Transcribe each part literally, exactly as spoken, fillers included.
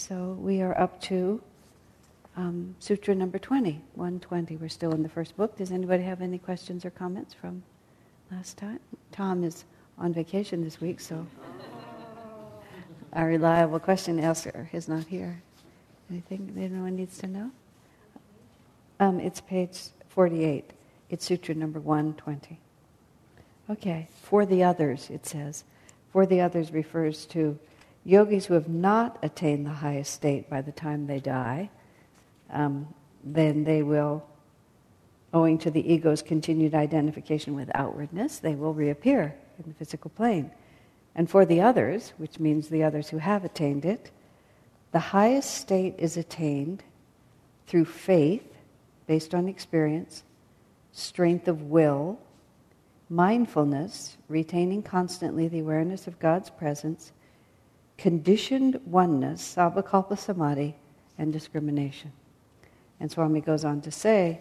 So we are up to um, Sutra number twenty, one twenty. We're still in the first book. Does anybody have any questions or comments from last time? Tom is on vacation this week, so our reliable question asker is not here. Anything that anyone needs to know? Um, it's page forty-eight. It's Sutra number one twenty. Okay, for the others, it says. For the others refers to yogis who have not attained the highest state by the time they die. Um, then they will, owing to the ego's continued identification with outwardness, they will reappear in the physical plane. And for the others, which means the others who have attained it, the highest state is attained through faith, based on experience, strength of will, mindfulness, retaining constantly the awareness of God's presence, conditioned oneness, sabha-kalpa-samadhi, and discrimination. And Swami goes on to say,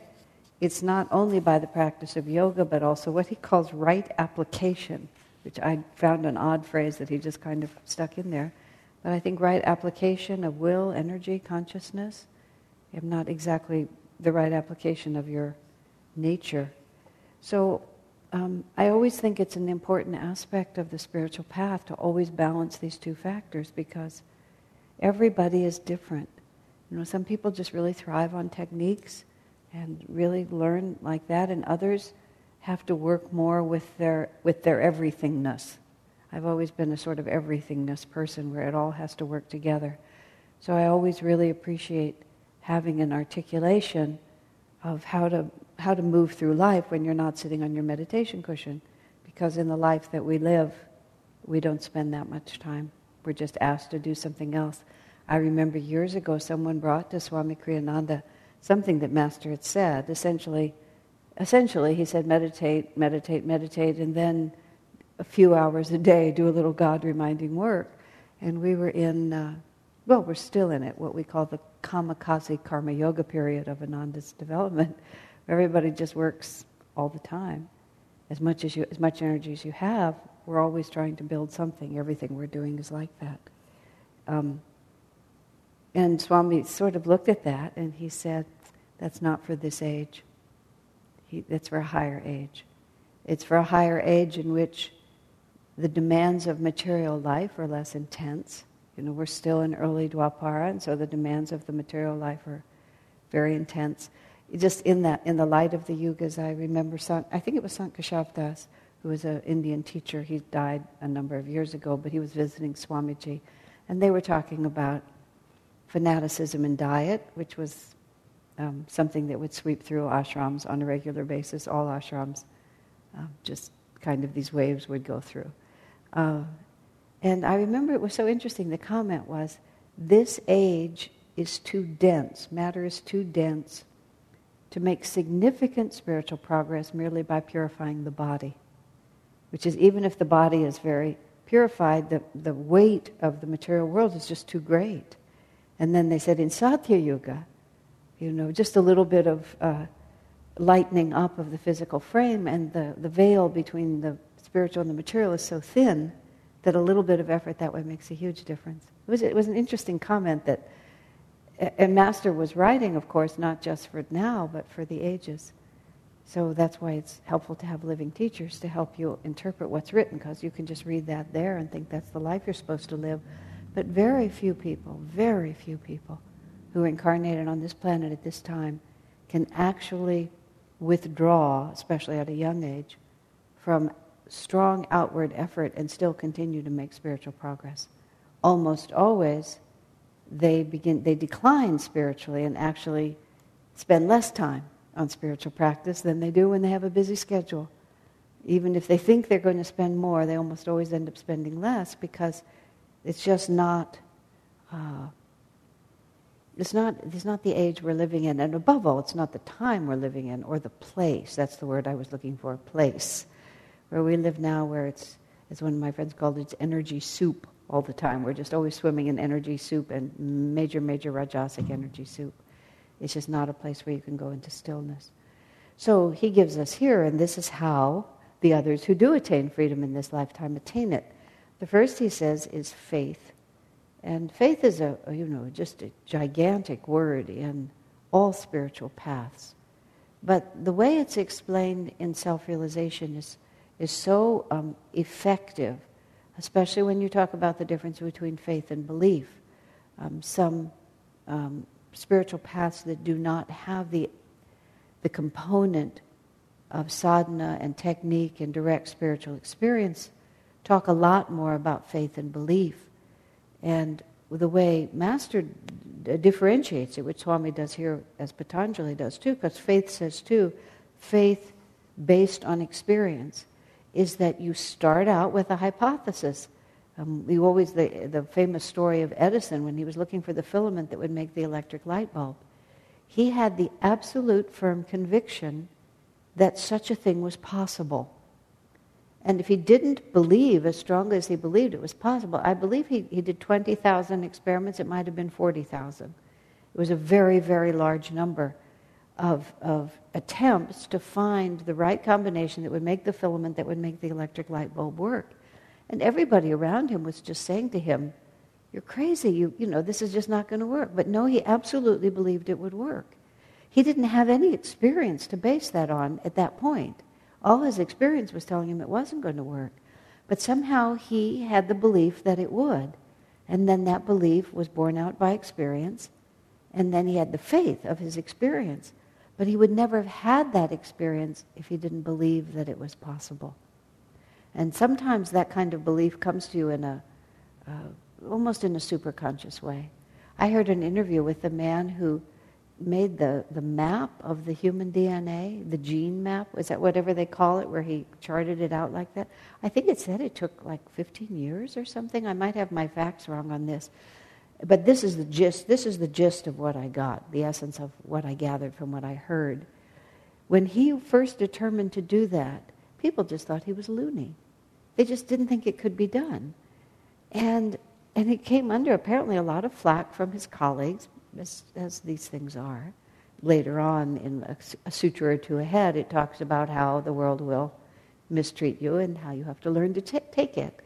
it's not only by the practice of yoga, but also what he calls right application, which I found an odd phrase that he just kind of stuck in there. But I think right application of will, energy, consciousness, if not exactly the right application of your nature. So um, I always think it's an important aspect of the spiritual path to always balance these two factors, because everybody is different. You know, some people just really thrive on techniques and really learn like that, and others have to work more with their with their everythingness. I've always been a sort of everythingness person where it all has to work together. So I always really appreciate having an articulation of how to how to move through life when you're not sitting on your meditation cushion, because in the life that we live, we don't spend that much time. We're just asked to do something else. I remember years ago someone brought to Swami Kriyananda something that Master had said. Essentially, essentially he said, meditate, meditate, meditate, and then a few hours a day, do a little God-reminding work. And we were in, uh, well, we're still in it, what we call the kamikaze karma yoga period of Ananda's development. Everybody just works all the time. As much as you, as much energy as you have, we're always trying to build something. Everything we're doing is like that. Um, and Swami sort of looked at that and he said, that's not for this age. He, that's for a higher age. It's for a higher age in which the demands of material life are less intense. You know, we're still in early Dwapara, and so the demands of the material life are very intense. Just in that, in the light of the Yugas, I remember, Sant, I think it was Sant Keshavdas, who was an Indian teacher. He died a number of years ago, but he was visiting Swamiji, and they were talking about fanaticism and diet, which was um, something that would sweep through ashrams on a regular basis, all ashrams, um, just kind of these waves would go through. Uh, and I remember it was so interesting, the comment was, this age is too dense, matter is too dense to make significant spiritual progress merely by purifying the body, which is, even if the body is very purified, the, the weight of the material world is just too great. And then they said in Satya Yuga, you know, just a little bit of uh, lightening up of the physical frame, and the, the veil between the spiritual and the material is so thin that a little bit of effort that way makes a huge difference. It was, it was an interesting comment that, and Master was writing, of course, not just for now, but for the ages. So that's why it's helpful to have living teachers to help you interpret what's written, because you can just read that there and think that's the life you're supposed to live. But very few people, very few people who incarnated on this planet at this time can actually withdraw, especially at a young age, from strong outward effort and still continue to make spiritual progress. Almost always, they begin, they decline spiritually and actually spend less time on spiritual practice than they do when they have a busy schedule. Even if they think they're going to spend more, they almost always end up spending less, because it's just not, uh, it's not, it's not the age we're living in, and above all, it's not the time we're living in or the place. That's the word I was looking for, place. Where we live now, where it's, as one of my friends called it, it's energy soup all the time. We're just always swimming in energy soup, and major, major rajasic energy soup. It's just not a place where you can go into stillness. So he gives us here, and this is how the others who do attain freedom in this lifetime attain it. The first, he says, is faith. And faith is a, you know, just a gigantic word in all spiritual paths. But the way it's explained in self-realization is, is so um, effective, especially when you talk about the difference between faith and belief. Um, some um, spiritual paths that do not have the the component of sadhana and technique and direct spiritual experience talk a lot more about faith and belief. And the way Master d- differentiates it, which Swami does here, as Patanjali does too, because faith says too, faith based on experience, is that you start out with a hypothesis. Um, you always, the, the famous story of Edison, when he was looking for the filament that would make the electric light bulb, he had the absolute firm conviction that such a thing was possible. And if he didn't believe as strongly as he believed it was possible, I believe he, he did twenty thousand experiments, it might have been forty thousand. It was a very, very large number of, of attempts to find the right combination that would make the filament that would make the electric light bulb work. And everybody around him was just saying to him, you're crazy, you, you know, this is just not going to work. But no, he absolutely believed it would work. He didn't have any experience to base that on at that point. All his experience was telling him it wasn't going to work. But somehow he had the belief that it would. And then that belief was borne out by experience. And then he had the faith of his experience. But he would never have had that experience if he didn't believe that it was possible. And sometimes that kind of belief comes to you in a, uh, almost in a superconscious way. I heard an interview with the man who made the, the map of the human D N A, the gene map, is that whatever they call it, where he charted it out like that? I think it said it took like fifteen years or something. I might have my facts wrong on this. But this is the gist, this is the gist of what I got, the essence of what I gathered from what I heard. When he first determined to do that, people just thought he was loony. They just didn't think it could be done. And and it came under apparently a lot of flack from his colleagues, As, as these things are. Later on, in a, a sutra or two ahead, it talks about how the world will mistreat you and how you have to learn to t- take it.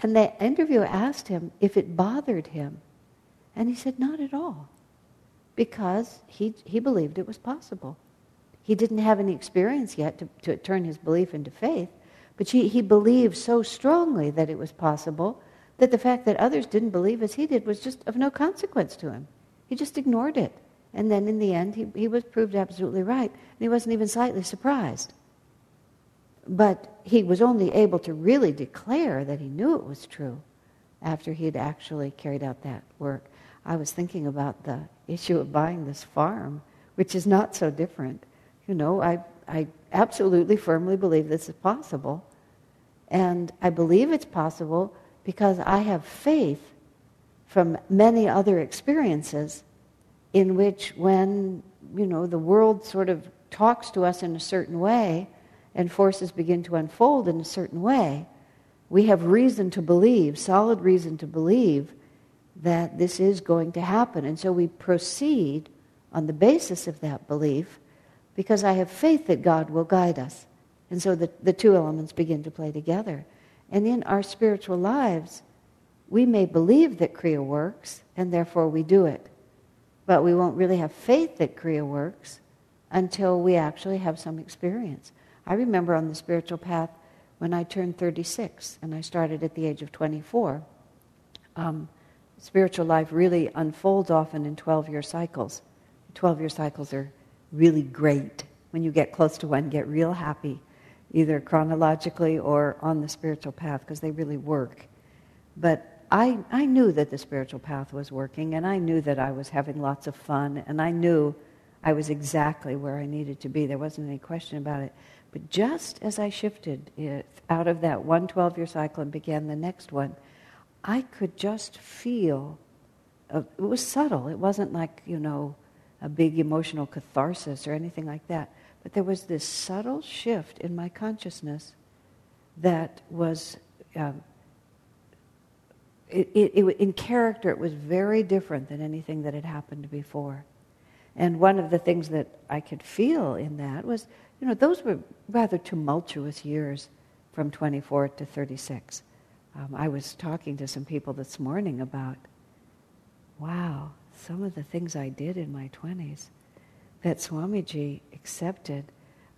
And the interviewer asked him if it bothered him. And he said, not at all. Because he, he believed it was possible. He didn't have any experience yet to, to turn his belief into faith, but she, he believed so strongly that it was possible that the fact that others didn't believe as he did was just of no consequence to him. He just ignored it. And then in the end, he, he was proved absolutely right. And he wasn't even slightly surprised. But he was only able to really declare that he knew it was true after he had actually carried out that work. I was thinking about the issue of buying this farm, which is not so different. You know, I, I absolutely firmly believe this is possible. And I believe it's possible because I have faith from many other experiences in which, when, you know, the world sort of talks to us in a certain way and forces begin to unfold in a certain way, we have reason to believe, solid reason to believe that this is going to happen. And so we proceed on the basis of that belief because I have faith that God will guide us. And so the, the two elements begin to play together. And in our spiritual lives, we may believe that Kriya works, and therefore we do it. But we won't really have faith that Kriya works until we actually have some experience. I remember on the spiritual path when I turned thirty-six, and I started at the age of twenty-four. Um, spiritual life really unfolds often in twelve-year cycles. twelve-year cycles are really great. When you get close to one, get real happy, either chronologically or on the spiritual path, because they really work. But I, I knew that the spiritual path was working, and I knew that I was having lots of fun, and I knew I was exactly where I needed to be. There wasn't any question about it. But just as I shifted it out of that one twelve-year cycle and began the next one, I could just feel, uh, it was subtle. It wasn't like, you know, a big emotional catharsis or anything like that. But there was this subtle shift in my consciousness that was... Uh, It, it, it, in character, it was very different than anything that had happened before. And one of the things that I could feel in that was, you know, those were rather tumultuous years from twenty-four to thirty-six. Um, I was talking to some people this morning about wow, some of the things I did in my twenties that Swamiji accepted.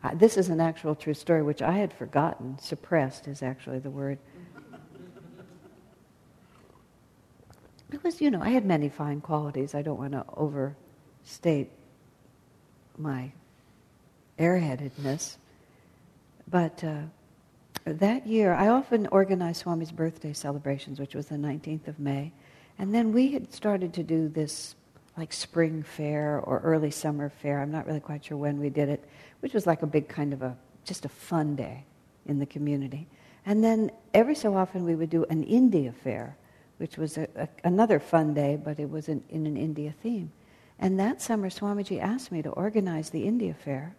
Uh, this is an actual true story, which I had forgotten. Suppressed is actually the word. It was, you know, I had many fine qualities. I don't want to overstate my airheadedness. But uh, that year, I often organized Swami's birthday celebrations, which was the nineteenth of May. And then we had started to do this like spring fair or early summer fair. I'm not really quite sure when we did it, which was like a big kind of a, just a fun day in the community. And then every so often we would do an India fair, which was a, a, another fun day, but it was in, in an India theme. And that summer Swamiji asked me to organize the India fair.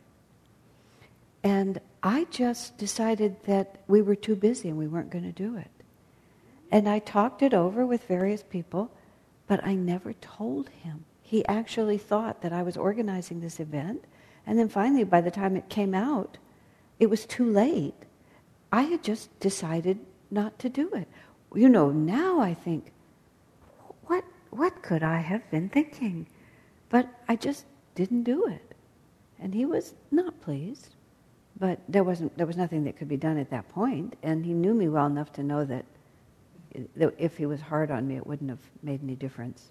And I just decided that we were too busy and we weren't going to do it. And I talked it over with various people, but I never told him. He actually thought that I was organizing this event. And then finally, by the time it came out, it was too late. I had just decided not to do it. You know, now I think, what what could I have been thinking? But I just didn't do it. And he was not pleased. But there wasn't there was nothing that could be done at that point. And he knew me well enough to know that if he was hard on me, it wouldn't have made any difference.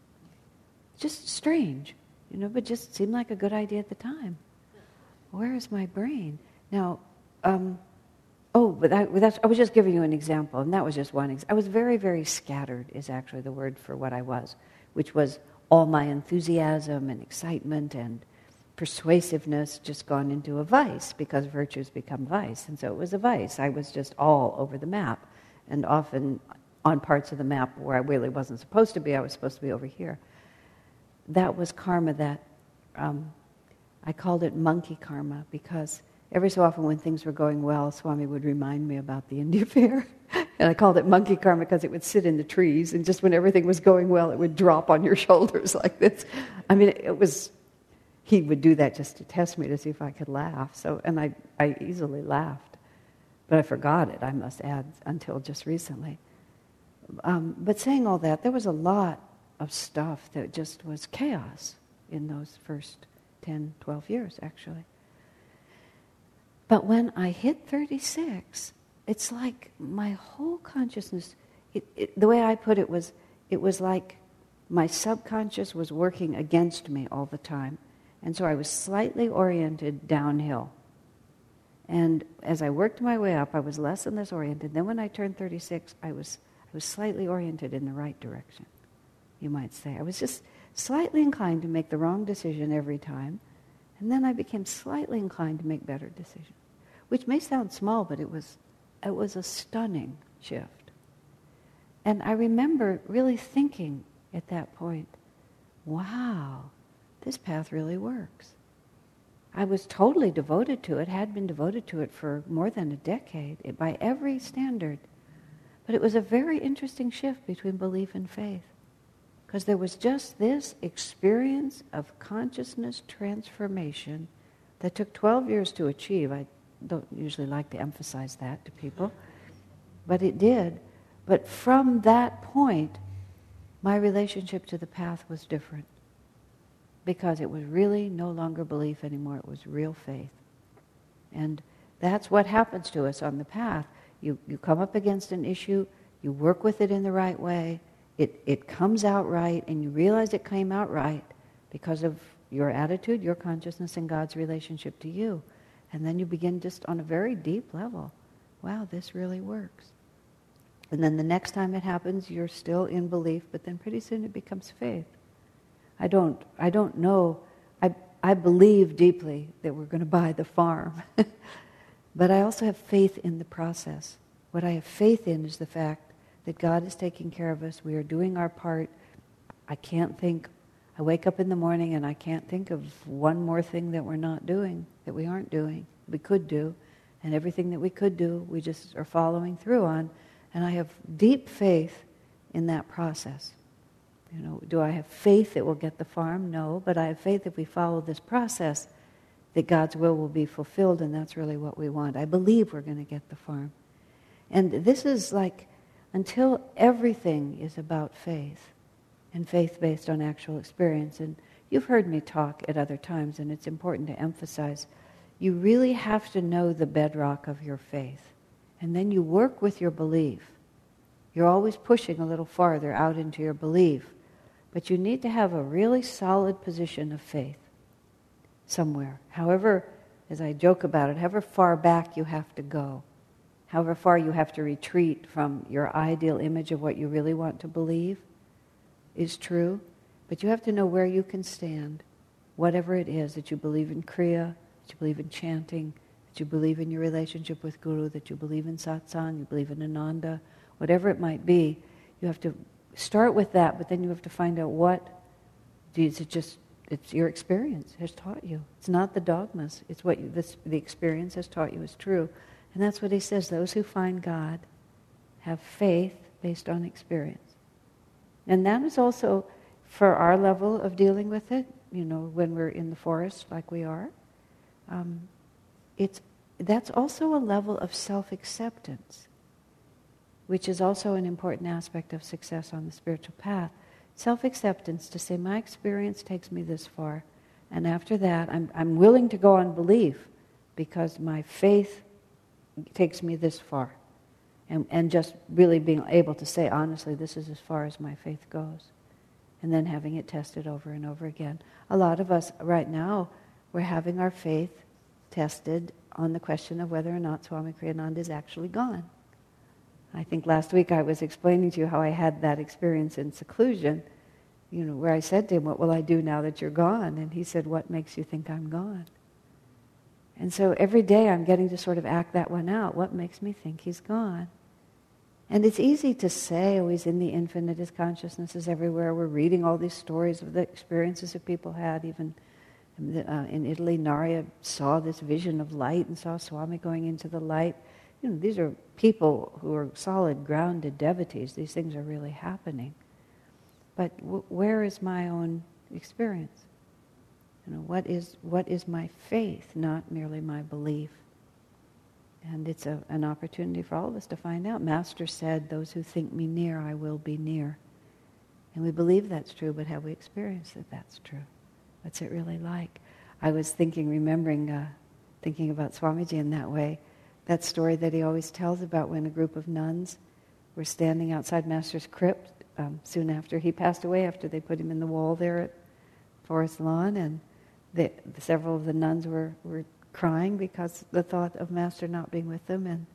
Just strange, you know, but just seemed like a good idea at the time. Where is my brain? Now, um, oh, but I, that's, I was just giving you an example, and that was just one example. I was very, very scattered is actually the word for what I was, which was all my enthusiasm and excitement and persuasiveness just gone into a vice, because virtues become vice, and so it was a vice. I was just all over the map, and often on parts of the map where I really wasn't supposed to be. I was supposed to be over here. That was karma that, um, I called it monkey karma, because every so often when things were going well, Swami would remind me about the India fair. And I called it monkey karma because it would sit in the trees, and just when everything was going well, it would drop on your shoulders like this. I mean, it was, he would do that just to test me to see if I could laugh. So, and I, I easily laughed, but I forgot it, I must add, until just recently. Um, but saying all that, there was a lot of stuff that just was chaos in those first ten, twelve years, actually. But when I hit thirty-six, it's like my whole consciousness, it, it, the way I put it was, it was like my subconscious was working against me all the time. And so I was slightly oriented downhill. And as I worked my way up, I was less and less oriented. Then when I turned thirty-six, I was... I was slightly oriented in the right direction, you might say. I was just slightly inclined to make the wrong decision every time, and then I became slightly inclined to make better decisions, which may sound small, but it was it was a stunning shift. And I remember really thinking at that point, wow, this path really works. I was totally devoted to it, had been devoted to it for more than a decade, it, by every standard. But it was a very interesting shift between belief and faith, because there was just this experience of consciousness transformation that took twelve years to achieve. I don't usually like to emphasize that to people, but it did. But from that point, my relationship to the path was different, because it was really no longer belief anymore. It was real faith. And that's what happens to us on the path. You you come up against an issue, you work with it in the right way, it, it comes out right, and you realize it came out right because of your attitude, your consciousness, and God's relationship to you. And then you begin just on a very deep level, wow, this really works. And then the next time it happens, you're still in belief, but then pretty soon it becomes faith. I don't I don't know, I I believe deeply that we're going to buy the farm. But I also have faith in the process. What I have faith in is the fact that God is taking care of us. We are doing our part. I can't think. I wake up in the morning and I can't think of one more thing that we're not doing, that we aren't doing, we could do. And everything that we could do, we just are following through on. And I have deep faith in that process. You know, do I have faith that we'll get the farm? No, but I have faith if we follow this process, that God's will will be fulfilled, and that's really what we want. I believe we're going to get the farm. And this is like, until everything is about faith, and faith based on actual experience. And you've heard me talk at other times, and it's important to emphasize, you really have to know the bedrock of your faith. And then you work with your belief. You're always pushing a little farther out into your belief. But you need to have a really solid position of faith somewhere. However, as I joke about it, however far back you have to go, however far you have to retreat from your ideal image of what you really want to believe is true. But you have to know where you can stand, whatever it is, that you believe in Kriya, that you believe in chanting, that you believe in your relationship with Guru, that you believe in satsang, you believe in Ananda, whatever it might be. You have to start with that, but then you have to find out what, is it just, it's your experience has taught you. It's not the dogmas, it's what you, this, the experience has taught you is true. And that's what he says, those who find God have faith based on experience. And that is also, for our level of dealing with it, you know, when we're in the forest like we are, um, it's that's also a level of self-acceptance, which is also an important aspect of success on the spiritual path. Self-acceptance, to say, my experience takes me this far, and after that, I'm I'm willing to go on belief because my faith takes me this far. And, and just really being able to say, honestly, this is as far as my faith goes. And then having it tested over and over again. A lot of us right now, we're having our faith tested on the question of whether or not Swami Kriyananda is actually gone. I think last week I was explaining to you how I had that experience in seclusion, you know, where I said to him, what will I do now that you're gone? And he said, what makes you think I'm gone? And so every day I'm getting to sort of act that one out. What makes me think he's gone? And it's easy to say, oh, he's in the infinite, his consciousness is everywhere. We're reading all these stories of the experiences that people had. Even uh, in Italy, Narya saw this vision of light and saw Swami going into the light. You know, these are people who are solid, grounded devotees. These things are really happening. But w- where is my own experience? You know, what is what is my faith, not merely my belief? And it's a, an opportunity for all of us to find out. Master said, those who think me near, I will be near. And we believe that's true, but have we experienced that that's true? What's it really like? I was thinking, remembering, uh, thinking about Swamiji in that way, that story that he always tells about when a group of nuns were standing outside Master's crypt um, soon after he passed away, after they put him in the wall there at Forest Lawn, and the, several of the nuns were... were crying because the thought of Master not being with them, and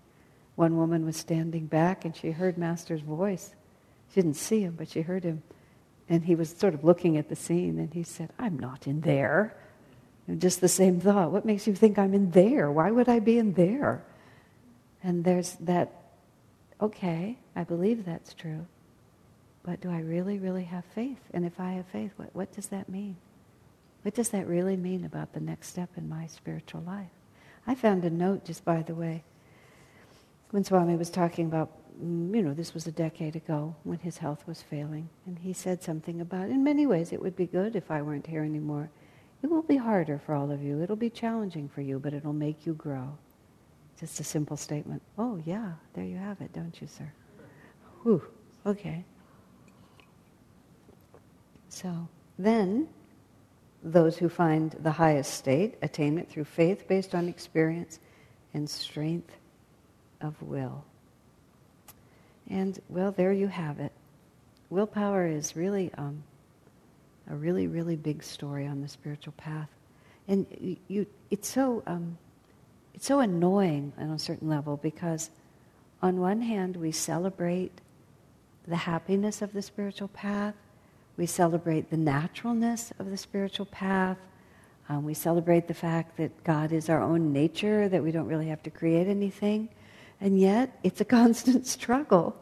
one woman was standing back and she heard Master's voice. She didn't see him, but she heard him. And he was sort of looking at the scene and he said, I'm not in there. And just the same thought, what makes you think I'm in there? Why would I be in there? And there's that, okay, I believe that's true, but do I really, really have faith? And if I have faith, what, what does that mean? What does that really mean about the next step in my spiritual life? I found a note, just by the way, when Swami was talking about, you know, this was a decade ago when his health was failing, and he said something about, in many ways it would be good if I weren't here anymore. It will be harder for all of you. It'll be challenging for you, but it'll make you grow. Just a simple statement. Oh, yeah, there you have it, don't you, sir? Whew, okay. So, then... those who find the highest state, attainment through faith based on experience and strength of will. And, well, there you have it. Willpower is really um, a really, really big story on the spiritual path. And you, it's so um, it's so annoying on a certain level because on one hand we celebrate the happiness of the spiritual path. We celebrate the naturalness of the spiritual path. Um, we celebrate the fact that God is our own nature, that we don't really have to create anything. And yet, it's a constant struggle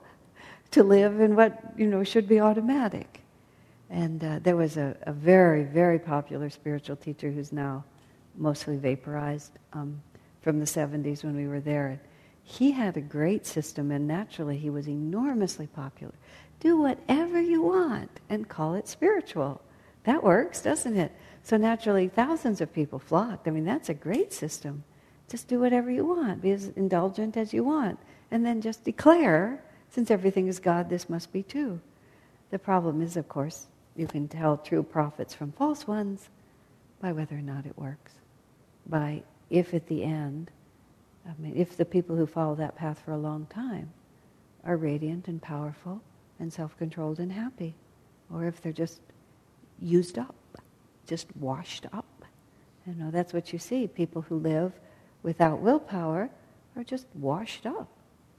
to live in what, you know, should be automatic. And uh, there was a, a very, very popular spiritual teacher who's now mostly vaporized um, from the seventies when we were there. He had a great system, and naturally he was enormously popular. Do whatever you want and call it spiritual. That works, doesn't it? So naturally, thousands of people flocked. I mean, that's a great system. Just do whatever you want. Be as indulgent as you want. And then just declare, since everything is God, this must be too. The problem is, of course, you can tell true prophets from false ones by whether or not it works. By if at the end, I mean, if the people who follow that path for a long time are radiant and powerful and self-controlled and happy, or if they're just used up, just washed up. You know, that's what you see. People who live without willpower are just washed up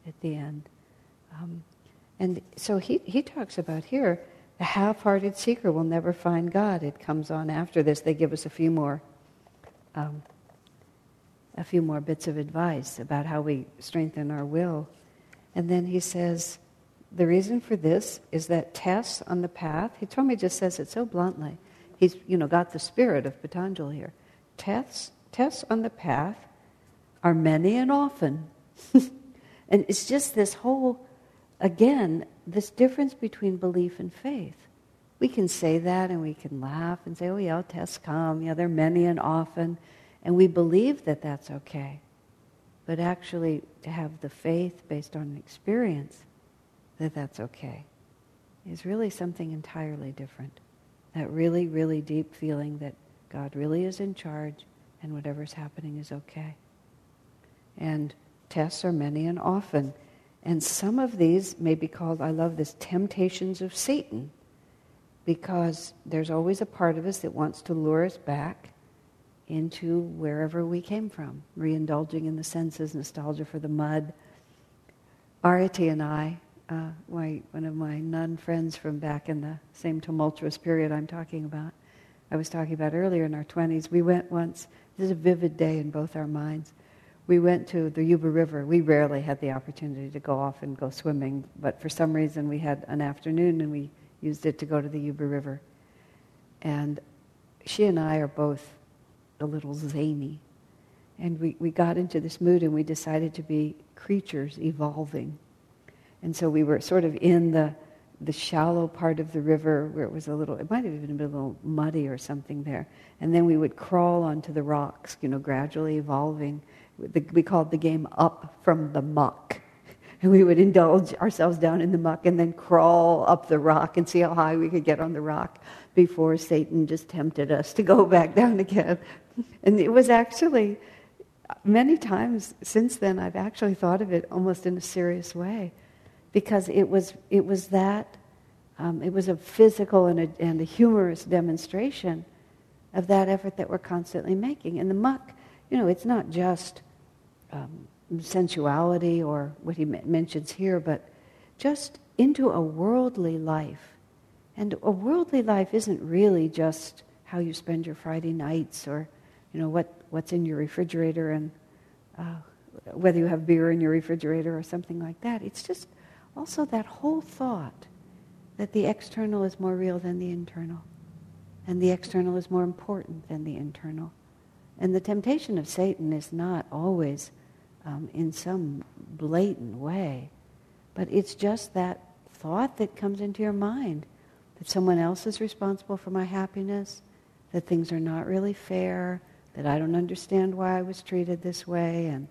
at the end. Um, and so he, he talks about here, the half-hearted seeker will never find God. It comes on after this. They give us a few more um, a few more bits of advice about how we strengthen our will. And then he says, the reason for this is that tests on the path, he told me just says it so bluntly. He's, you know, got the spirit of Patanjali here. Tests, tests on the path are many and often. And it's just this whole, again, this difference between belief and faith. We can say that and we can laugh and say, oh yeah, tests come, yeah, they're many and often, and we believe that that's okay. But actually to have the faith based on an experience that that's okay is really something entirely different. That really, really deep feeling that God really is in charge and whatever's happening is okay. And tests are many and often. And some of these may be called, I love this, temptations of Satan, because there's always a part of us that wants to lure us back into wherever we came from, re-indulging in the senses, nostalgia for the mud. Arati and I, uh, my, one of my nun friends from back in the same tumultuous period I'm talking about, I was talking about earlier in our twenties, we went once, this is a vivid day in both our minds, we went to the Yuba River. We rarely had the opportunity to go off and go swimming, but for some reason we had an afternoon and we used it to go to the Yuba River. And she and I are both a little zany. And we, we got into this mood and we decided to be creatures evolving. And so we were sort of in the, the shallow part of the river where it was a little, it might have even been a little muddy or something there. And then we would crawl onto the rocks, you know, gradually evolving. We called the game Up from the Muck. And we would indulge ourselves down in the muck and then crawl up the rock and see how high we could get on the rock before Satan just tempted us to go back down again. And it was actually, many times since then, I've actually thought of it almost in a serious way. Because it was it was that, um, it was a physical and a, and a humorous demonstration of that effort that we're constantly making. And the muck, you know, it's not just um, sensuality or what he mentions here, but just into a worldly life. And a worldly life isn't really just how you spend your Friday nights or, you know, what, what's in your refrigerator and uh, whether you have beer in your refrigerator or something like that. It's just also that whole thought that the external is more real than the internal and the external is more important than the internal. And the temptation of Satan is not always um, in some blatant way, but it's just that thought that comes into your mind that someone else is responsible for my happiness, that things are not really fair, that I don't understand why I was treated this way. And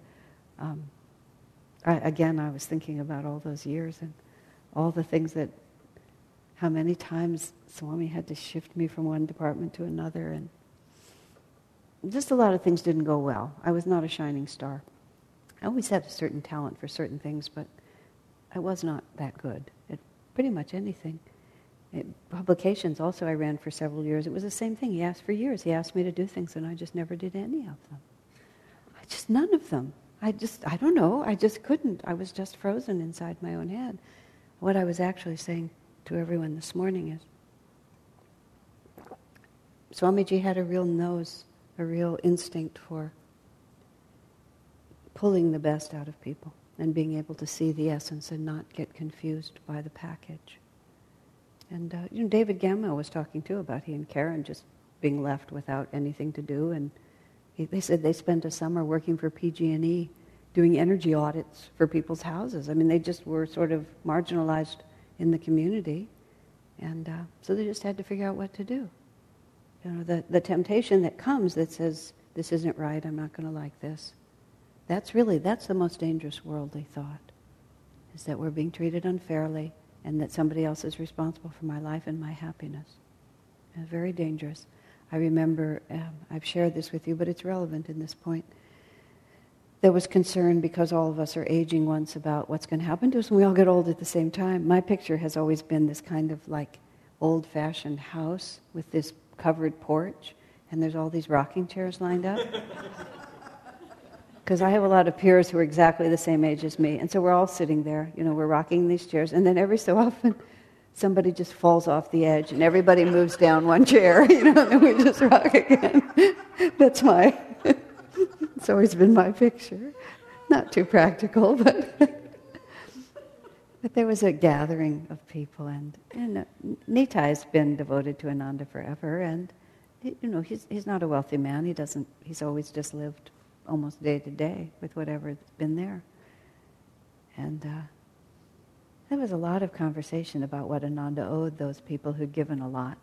um, I, again, I was thinking about all those years and all the things that, how many times Swami had to shift me from one department to another, and just a lot of things didn't go well. I was not a shining star. I always had a certain talent for certain things, but I was not that good at pretty much anything. It, publications also I ran for several years. It was the same thing. He asked for years. He asked me to do things, and I just never did any of them. I just, none of them. I just, I don't know. I just couldn't. I was just frozen inside my own head. What I was actually saying to everyone this morning is, Swamiji had a real nose, a real instinct for pulling the best out of people and being able to see the essence and not get confused by the package. And uh, you know, David Gamma was talking too about he and Karen just being left without anything to do, and he, they said they spent a summer working for P G and E doing energy audits for people's houses. I mean, they just were sort of marginalized in the community, and uh, so they just had to figure out what to do. You know, the, the temptation that comes that says, this isn't right, I'm not going to like this. That's really, that's the most dangerous worldly thought, is that we're being treated unfairly and that somebody else is responsible for my life and my happiness. And very dangerous. I remember, um, I've shared this with you, but it's relevant in this point. There was concern because all of us are aging once about what's going to happen to us, and we all get old at the same time. My picture has always been this kind of like old-fashioned house with this covered porch, and there's all these rocking chairs lined up. Because I have a lot of peers who are exactly the same age as me, and so we're all sitting there, you know, we're rocking these chairs, and then every so often somebody just falls off the edge and everybody moves down one chair, you know, and we just rock again. That's my, it's always been my picture. Not too practical, but but there was a gathering of people, and, and Nitai's been devoted to Ananda forever, and, you know, he's he's not a wealthy man, he doesn't, he's always just lived almost day to day with whatever's been there. And uh, there was a lot of conversation about what Ananda owed those people who'd given a lot.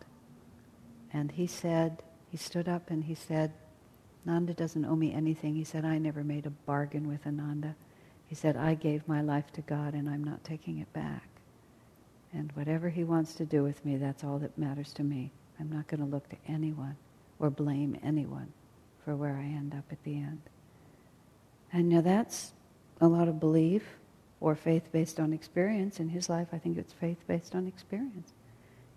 And he said, he stood up and he said, Ananda doesn't owe me anything. He said, I never made a bargain with Ananda. He said, I gave my life to God and I'm not taking it back. And whatever he wants to do with me, that's all that matters to me. I'm not going to look to anyone or blame anyone for where I end up at the end. And now that's a lot of belief or faith based on experience. In his life, I think it's faith based on experience.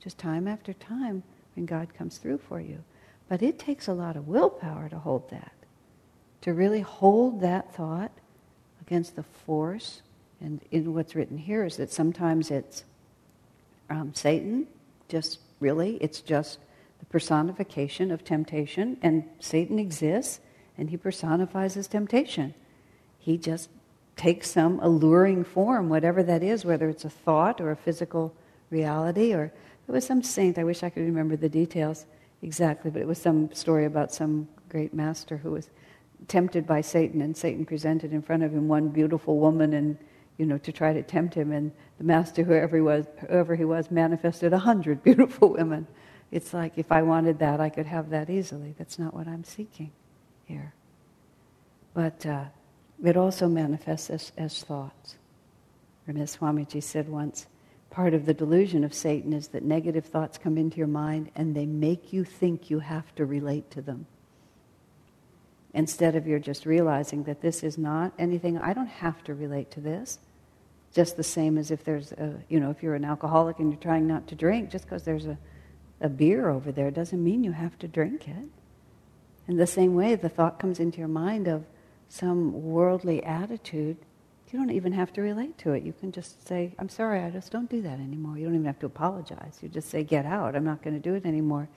Just time after time when God comes through for you. But it takes a lot of willpower to hold that, to really hold that thought against the force. And in what's written here is that sometimes it's um, Satan, just really, it's just personification of temptation, and Satan exists and he personifies his temptation. He just takes some alluring form, whatever that is, whether it's a thought or a physical reality, or it was some saint, I wish I could remember the details exactly, but it was some story about some great master who was tempted by Satan, and Satan presented in front of him one beautiful woman, and you know, to try to tempt him, and the master, whoever he was, whoever he was, manifested a hundred beautiful women. It's like, if I wanted that, I could have that easily. That's not what I'm seeking here. But uh, it also manifests as, as thoughts. Ramana Swamiji said once, part of the delusion of Satan is that negative thoughts come into your mind and they make you think you have to relate to them. Instead of you're just realizing that this is not anything, I don't have to relate to this. Just the same as if there's a, you know, if you're an alcoholic and you're trying not to drink, just because there's a A beer over there doesn't mean you have to drink it. In the same way, the thought comes into your mind of some worldly attitude. You don't even have to relate to it. You can just say, I'm sorry, I just don't do that anymore. You don't even have to apologize. You just say, get out. I'm not going to do it anymore.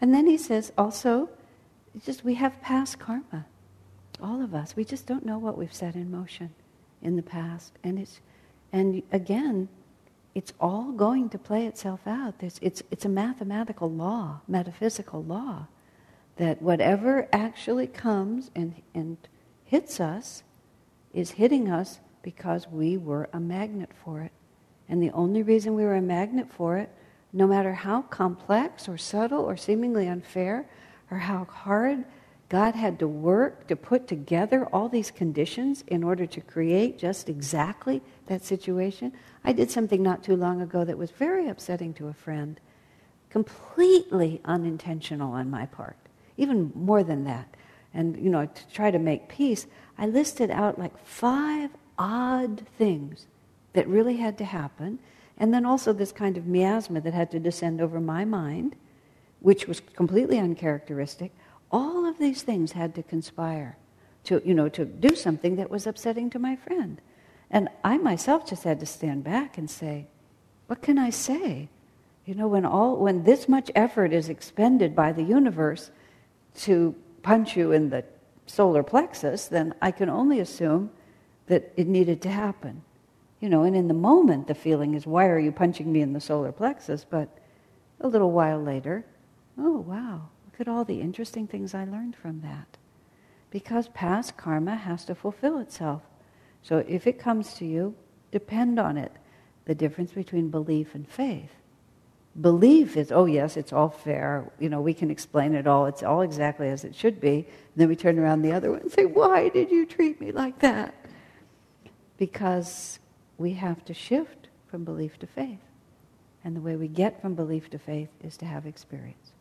And then he says, also, it's just we have past karma. All of us. We just don't know what we've set in motion in the past. And it's, and again, it's all going to play itself out. There's, it's, it's a mathematical law, metaphysical law, that whatever actually comes and, and hits us is hitting us because we were a magnet for it. And the only reason we were a magnet for it, no matter how complex or subtle or seemingly unfair, or how hard God had to work to put together all these conditions in order to create just exactly that situation. I did something not too long ago that was very upsetting to a friend, completely unintentional on my part, even more than that. And, you know, to try to make peace, I listed out like five odd things that really had to happen, and then also this kind of miasma that had to descend over my mind, which was completely uncharacteristic. All of these things had to conspire to, you know, to do something that was upsetting to my friend. And I myself just had to stand back and say, what can I say? You know, when all when this much effort is expended by the universe to punch you in the solar plexus, then I can only assume that it needed to happen. You know, and in the moment the feeling is, why are you punching me in the solar plexus? But a little while later, oh wow, look at all the interesting things I learned from that. Because past karma has to fulfill itself. So if it comes to you, depend on it. The difference between belief and faith. Belief is, oh yes, it's all fair. You know, we can explain it all. It's all exactly as it should be. And then we turn around the other one and say, why did you treat me like that? Because we have to shift from belief to faith. And the way we get from belief to faith is to have experience.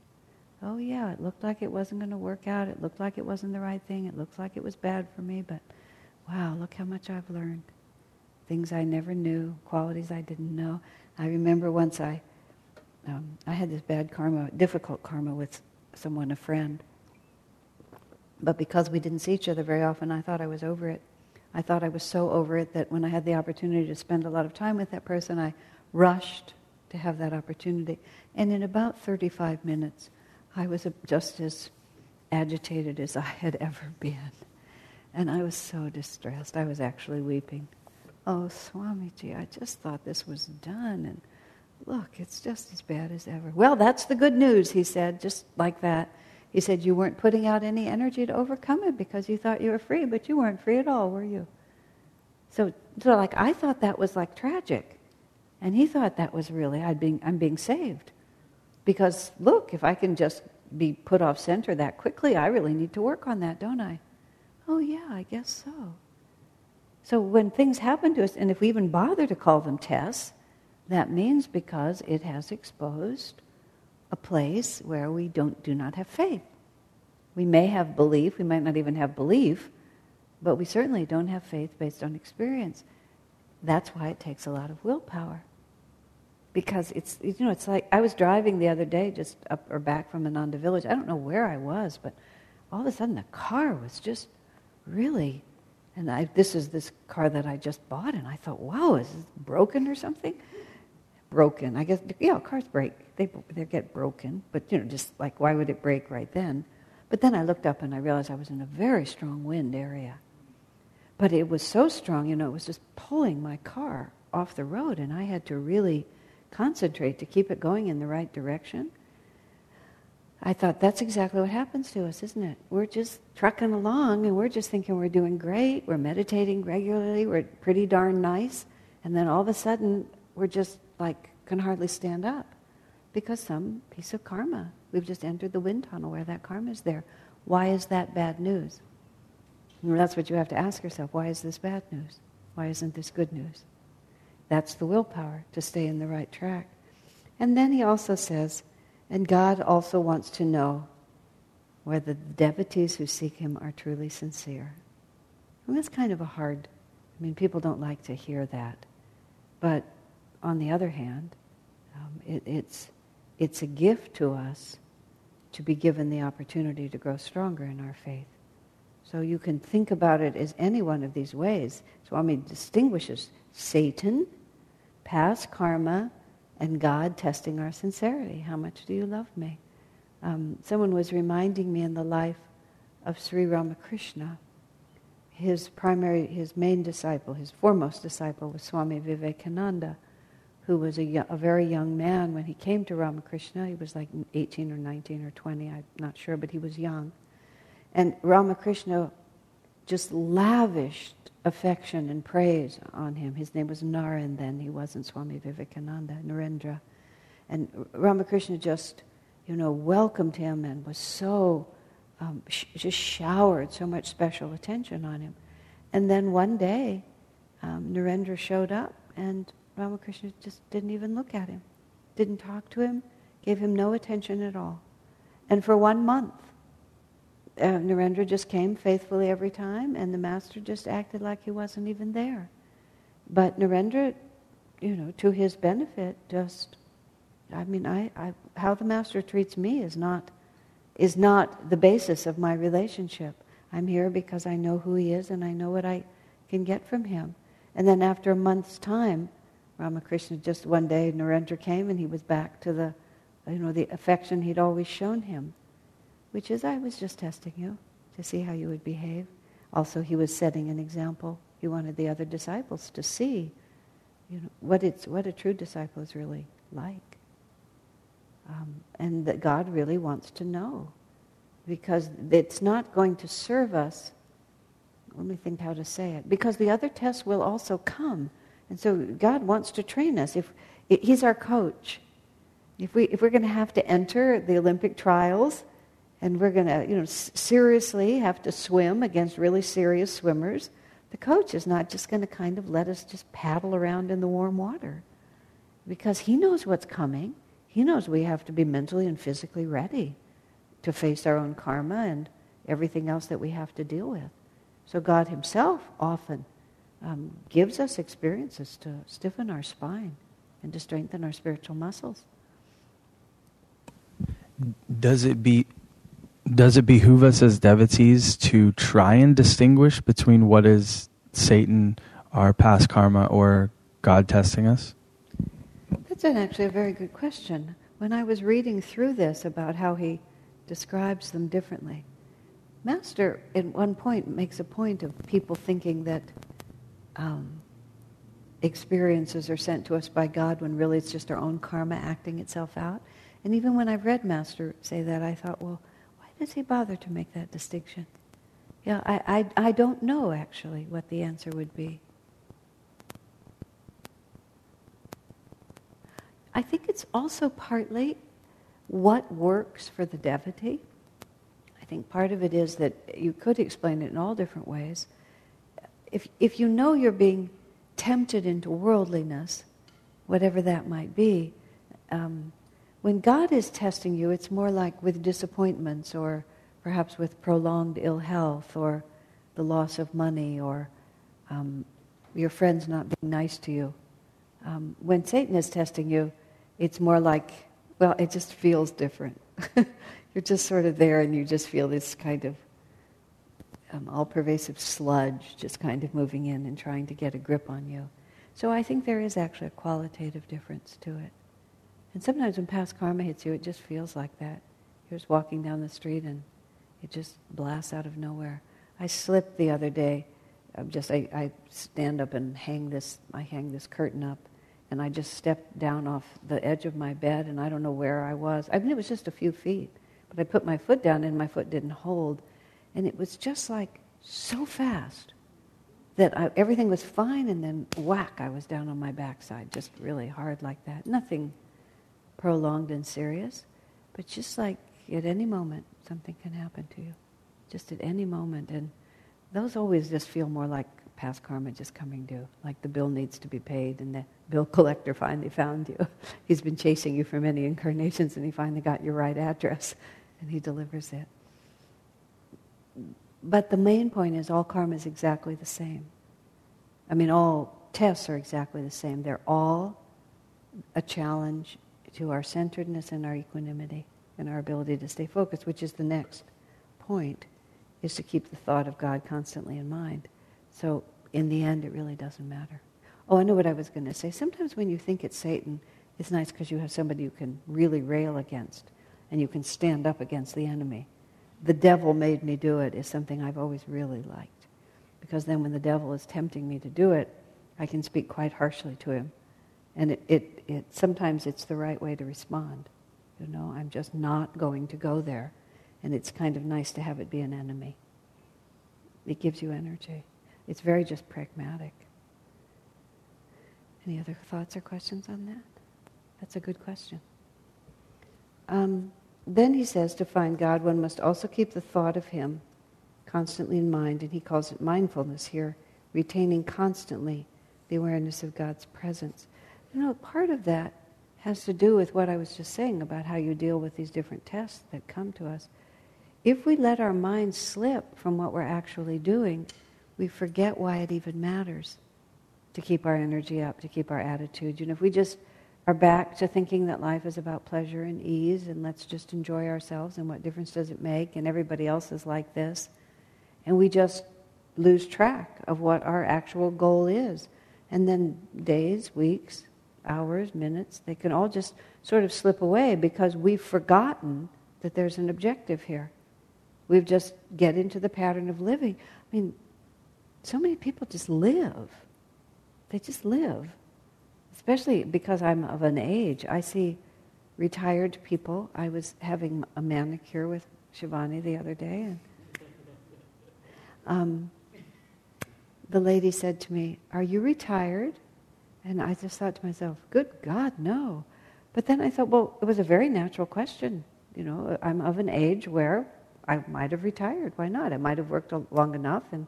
Oh yeah, it looked like it wasn't going to work out, it looked like it wasn't the right thing, it looked like it was bad for me, but wow, look how much I've learned. Things I never knew, qualities I didn't know. I remember once I, um, I had this bad karma, difficult karma with someone, a friend. But because we didn't see each other very often, I thought I was over it. I thought I was so over it that when I had the opportunity to spend a lot of time with that person, I rushed to have that opportunity. And in about thirty-five minutes, I was just as agitated as I had ever been. And I was so distressed. I was actually weeping. Oh, Swamiji, I just thought this was done. And look, it's just as bad as ever. Well, that's the good news, he said, just like that. He said, you weren't putting out any energy to overcome it because you thought you were free, but you weren't free at all, were you? So, so like, I thought that was, like, tragic. And he thought that was really, I'd being, I'm being saved. Because, look, if I can just be put off center that quickly, I really need to work on that, don't I? Oh, yeah, I guess so. So when things happen to us, and if we even bother to call them tests, that means because it has exposed a place where we don't do not have faith. We may have belief, we might not even have belief, but we certainly don't have faith based on experience. That's why it takes a lot of willpower. Because it's, you know, it's like, I was driving the other day just up or back from Ananda Village. I don't know where I was, but all of a sudden the car was just really... And I, this is this car that I just bought, and I thought, wow, is this broken or something? Broken. I guess, yeah, cars break. They they get broken, but, you know, just like, why would it break right then? But then I looked up, and I realized I was in a very strong wind area. But it was so strong, you know, it was just pulling my car off the road, and I had to really concentrate to keep it going in the right direction. I thought, that's exactly what happens to us, isn't it? We're just trucking along, and we're just thinking we're doing great, we're meditating regularly, we're pretty darn nice, and then all of a sudden, we're just, like, can hardly stand up because some piece of karma. We've just entered the wind tunnel where that karma is there. Why is that bad news? And that's what you have to ask yourself. Why is this bad news? Why isn't this good news? That's the willpower to stay in the right track. And then he also says, and God also wants to know whether the devotees who seek him are truly sincere. And that's kind of a hard, I mean, people don't like to hear that. But on the other hand, um, it, it's, it's a gift to us to be given the opportunity to grow stronger in our faith. So you can think about it as any one of these ways. Swami distinguishes Satan, past karma, and God testing our sincerity. How much do you love me? Um, someone was reminding me in the life of Sri Ramakrishna, his primary, his main disciple, his foremost disciple was Swami Vivekananda, who was a, yo- a very young man when he came to Ramakrishna. He was like eighteen or nineteen or twenty, I'm not sure, but he was young. And Ramakrishna just lavished affection and praise on him. His name was Naren then. He wasn't Swami Vivekananda, Narendra. And Ramakrishna just, you know, welcomed him and was so, um, sh- just showered so much special attention on him. And then one day, um, Narendra showed up and Ramakrishna just didn't even look at him, didn't talk to him, gave him no attention at all. And for one month, Uh, Narendra just came faithfully every time, and the master just acted like he wasn't even there. But Narendra, you know, to his benefit, just, I mean, I, I how the master treats me is not, is not the basis of my relationship. I'm here because I know who he is and I know what I can get from him. And then after a month's time, Ramakrishna just one day, Narendra came and he was back to the, you know, the affection he'd always shown him. Which is, I was just testing you to see how you would behave. Also, he was setting an example. He wanted the other disciples to see, you know, what it's what a true disciple is really like, um, and that God really wants to know, because it's not going to serve us. Let me think how to say it. Because the other tests will also come, and so God wants to train us. If He's our coach, if we if we're going to have to enter the Olympic trials. And we're going to, you know, seriously have to swim against really serious swimmers. The coach is not just going to kind of let us just paddle around in the warm water. because he knows what's coming. He knows we have to be mentally and physically ready to face our own karma and everything else that we have to deal with. So God himself often um, gives us experiences to stiffen our spine and to strengthen our spiritual muscles. Does it be, does it behoove us as devotees to try and distinguish between what is Satan, our past karma, or God testing us? That's an actually a very good question. When I was reading through this about how he describes them differently, Master at one point makes a point of people thinking that um, experiences are sent to us by God when really it's just our own karma acting itself out. And even when I've read Master say that, I thought, well, why does he bother to make that distinction? Yeah, I, I, I don't know, actually, what the answer would be. I think it's also partly what works for the devotee. I think part of it is that you could explain it in all different ways. If, if you know you're being tempted into worldliness, whatever that might be, um, when God is testing you, it's more like with disappointments or perhaps with prolonged ill health or the loss of money or um, your friends not being nice to you. Um, when Satan is testing you, it's more like, well, it just feels different. You're just sort of there and you just feel this kind of um, all-pervasive sludge just kind of moving in and trying to get a grip on you. So I think there is actually a qualitative difference to it. And sometimes when past karma hits you, it just feels like that. You're just walking down the street and it just blasts out of nowhere. I slipped the other day. I'm just I, I stand up and hang this I hang this curtain up, and I just stepped down off the edge of my bed, and I don't know where I was. I mean, it was just a few feet, but I put my foot down and my foot didn't hold, and it was just like so fast that I, everything was fine, and then whack, I was down on my backside, just really hard like that. Nothing prolonged and serious, but just like at any moment something can happen to you, just at any moment. And those always just feel more like past karma just coming due, like the bill needs to be paid and the bill collector finally found you. He's been chasing you for many incarnations and he finally got your right address and he delivers it. But the main point is all karma is exactly the same. I mean, all tests are exactly the same. They're all a challenge to our centeredness and our equanimity and our ability to stay focused, which is the next point, is to keep the thought of God constantly in mind. So in the end, it really doesn't matter. Oh, I know what I was going to say. Sometimes when you think it's Satan, it's nice because you have somebody you can really rail against and you can stand up against the enemy. The devil made me do it is something I've always really liked, because then when the devil is tempting me to do it, I can speak quite harshly to him. And it, it, it sometimes it's the right way to respond. You know, I'm just not going to go there. And it's kind of nice to have it be an enemy. It gives you energy. It's very just pragmatic. Any other thoughts or questions on that? That's a good question. Um, then he says, to find God, one must also keep the thought of him constantly in mind, and he calls it mindfulness here, retaining constantly the awareness of God's presence. You know, part of that has to do with what I was just saying about how you deal with these different tests that come to us. If we let our minds slip from what we're actually doing, we forget why it even matters to keep our energy up, to keep our attitude. You know, if we just are back to thinking that life is about pleasure and ease and let's just enjoy ourselves and what difference does it make and everybody else is like this, and we just lose track of what our actual goal is. And then days, weeks, hours, minutes, they can all just sort of slip away because we've forgotten that there's an objective here. We've just get into the pattern of living. I mean, so many people just live. They just live. Especially because I'm of an age. I see retired people. I was having a manicure with Shivani the other day, and um, the lady said to me, "Are you retired?" And I just thought to myself, good God, no. But then I thought, well, it was a very natural question. You know, I'm of an age where I might have retired. Why not? I might have worked long enough and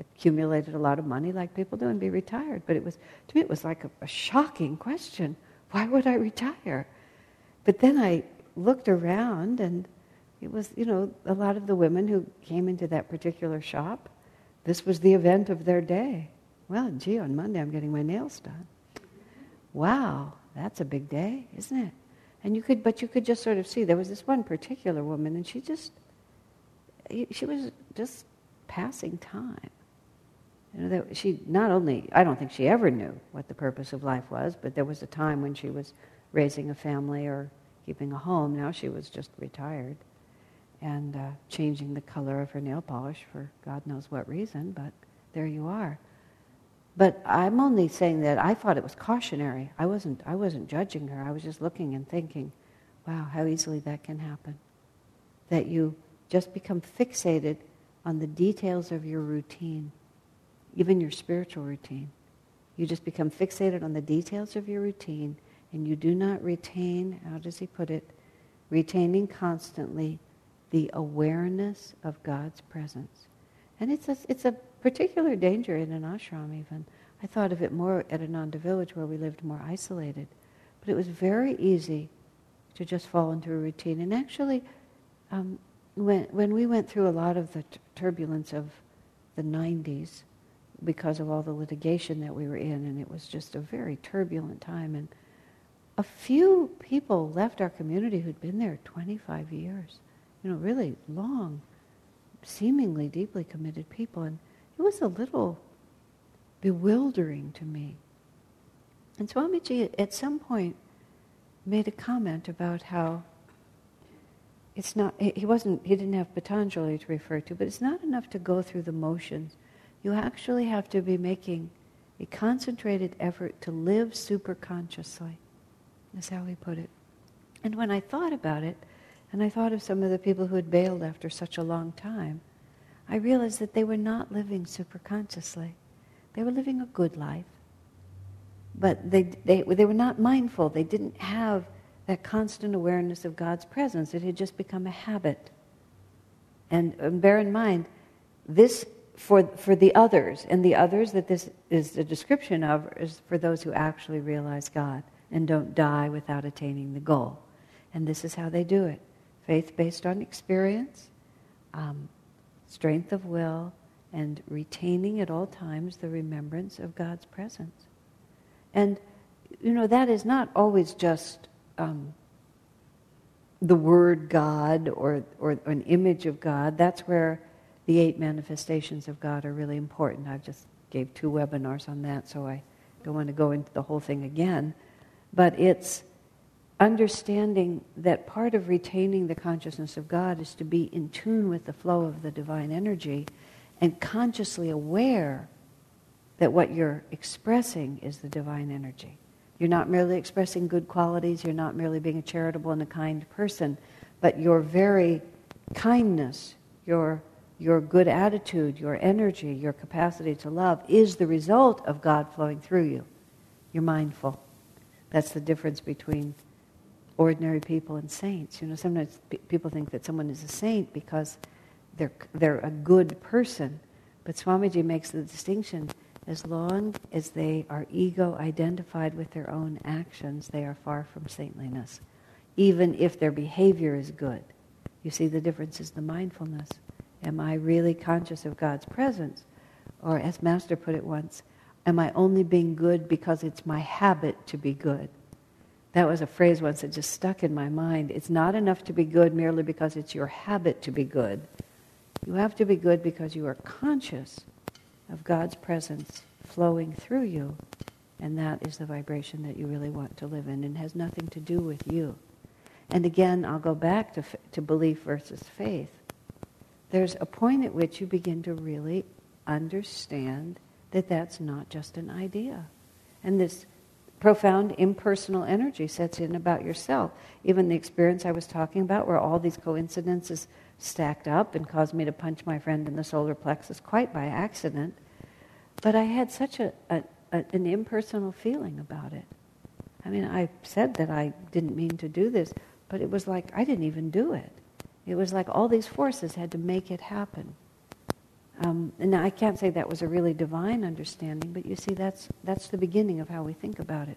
accumulated a lot of money like people do and be retired. But it was, to me, it was like a, a shocking question. why would I retire? But then I looked around, and it was, you know, a lot of the women who came into that particular shop, this was the event of their day. Well, gee, on Monday I'm getting my nails done. Wow, that's a big day, isn't it? And you could, but you could just sort of see, there was this one particular woman, and she just, she was just passing time. You know, that she not only, I don't think she ever knew what the purpose of life was, but there was a time when she was raising a family or keeping a home. Now she was just retired and uh, changing the color of her nail polish for God knows what reason, but there you are. But I'm only saying that I thought it was cautionary. I wasn't, I wasn't judging her. I was just looking and thinking, wow, how easily that can happen. That you just become fixated on the details of your routine, even your spiritual routine. You just become fixated on the details of your routine, and you do not retain, how does he put it, retaining constantly the awareness of God's presence. And it's a, it's a particular danger in an ashram even. I thought of it more at Ananda Village, where we lived more isolated. But it was very easy to just fall into a routine. And actually, um, when, when we went through a lot of the t- turbulence of the nineties, because of all the litigation that we were in, and it was just a very turbulent time, and a few people left our community who'd been there twenty-five years, you know, really long, seemingly deeply committed people, and it was a little bewildering to me. And Swamiji at some point made a comment about how it's not, he wasn't, he didn't have Patanjali to refer to, but it's not enough to go through the motions. You actually have to be making a concentrated effort to live superconsciously, is how he put it. And when I thought about it, and I thought of some of the people who had bailed after such a long time, I realized that they were not living superconsciously. They were living a good life, but they, they, they were not mindful. They didn't have that constant awareness of God's presence. It had just become a habit. And, and bear in mind, this For for the others, and the others that this is the description of is for those who actually realize God and don't die without attaining the goal. And this is how they do it. Faith based on experience, um, strength of will, and retaining at all times the remembrance of God's presence. And, you know, that is not always just um, the word God or, or an image of God. That's where the eight manifestations of God are really important. I just gave two webinars on that, so I don't want to go into the whole thing again. But it's understanding that part of retaining the consciousness of God is to be in tune with the flow of the divine energy and consciously aware that what you're expressing is the divine energy. You're not merely expressing good qualities, you're not merely being a charitable and a kind person, but your very kindness, your Your good attitude, your energy, your capacity to love is the result of God flowing through you. You're mindful. That's the difference between ordinary people and saints. You know, sometimes p- people think that someone is a saint because they're they're a good person. But Swamiji makes the distinction: as long as they are ego-identified with their own actions, they are far from saintliness, even if their behavior is good. You see, the difference is the mindfulness. Am I really conscious of God's presence? Or, as Master put it once, am I only being good because it's my habit to be good? That was a phrase once that just stuck in my mind. It's not enough to be good merely because it's your habit to be good. You have to be good because you are conscious of God's presence flowing through you, and that is the vibration that you really want to live in and has nothing to do with you. And again, I'll go back to, to belief versus faith. There's a point at which you begin to really understand that that's not just an idea. And this profound impersonal energy sets in about yourself. Even the experience I was talking about, where all these coincidences stacked up and caused me to punch my friend in the solar plexus quite by accident, but I had such a, a, a an impersonal feeling about it. I mean, I said that I didn't mean to do this, but it was like I didn't even do it. It was like all these forces had to make it happen. Um, and I can't say that was a really divine understanding, but you see, that's that's the beginning of how we think about it.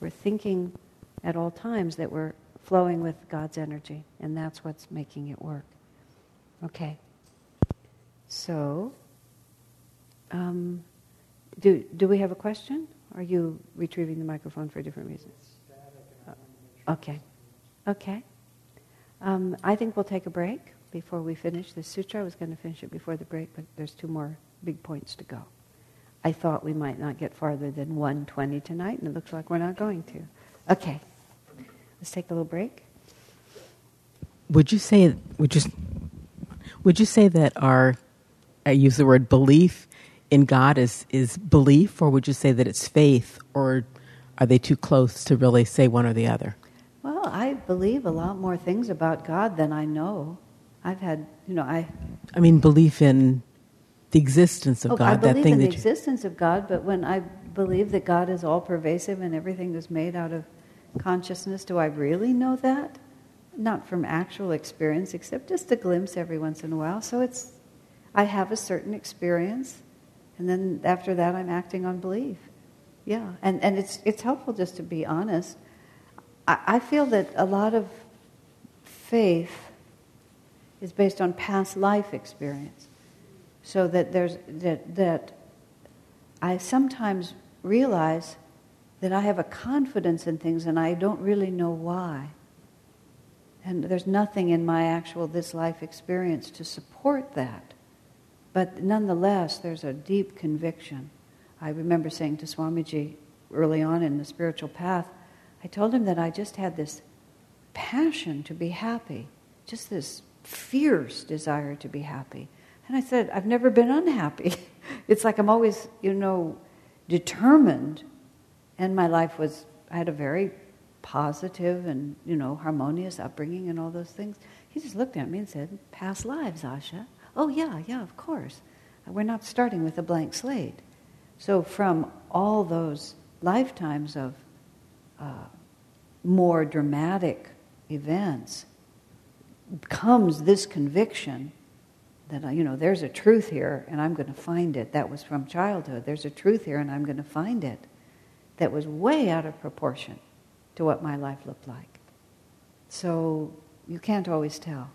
We're thinking at all times that we're flowing with God's energy, and that's what's making it work. Okay. So, um, do do we have a question? Are you retrieving the microphone for different reasons? Uh, okay. Okay. Um, I think we'll take a break before we finish this sutra. I was going to finish it before the break, but there's two more big points to go. I thought we might not get farther than one twenty tonight, and it looks like we're not going to. Okay. Let's take a little break. Would you say, would you, would you say that our, I use the word belief in God is, is belief, or would you say that it's faith, or are they too close to really say one or the other? Well, I believe a lot more things about God than I know. I've had, you know, I... I mean, belief in the existence of oh, God. I believe that thing in that the you... existence of God, but when I believe that God is all-pervasive and everything is made out of consciousness, do I really know that? Not from actual experience, except just a glimpse every once in a while. So it's, I have a certain experience, and then after that I'm acting on belief. Yeah, and, and it's it's helpful just to be honest. I, I feel that a lot of faith is based on past life experience, so that there's that that I sometimes realize that I have a confidence in things and I don't really know why. And there's nothing in my actual this life experience to support that. But nonetheless, there's a deep conviction. I remember saying to Swamiji early on in the spiritual path, I told him that I just had this passion to be happy, just this fierce desire to be happy. And I said, I've never been unhappy. It's like I'm always, you know, determined. And my life was, I had a very positive and, you know, harmonious upbringing and all those things. He just looked at me and said, past lives, Asha. Oh, yeah, yeah, of course. We're not starting with a blank slate. So from all those lifetimes of uh, more dramatic events comes this conviction that, you know, there's a truth here and I'm going to find it. That was from childhood. There's a truth here and I'm going to find it. That was way out of proportion to what my life looked like. So you can't always tell.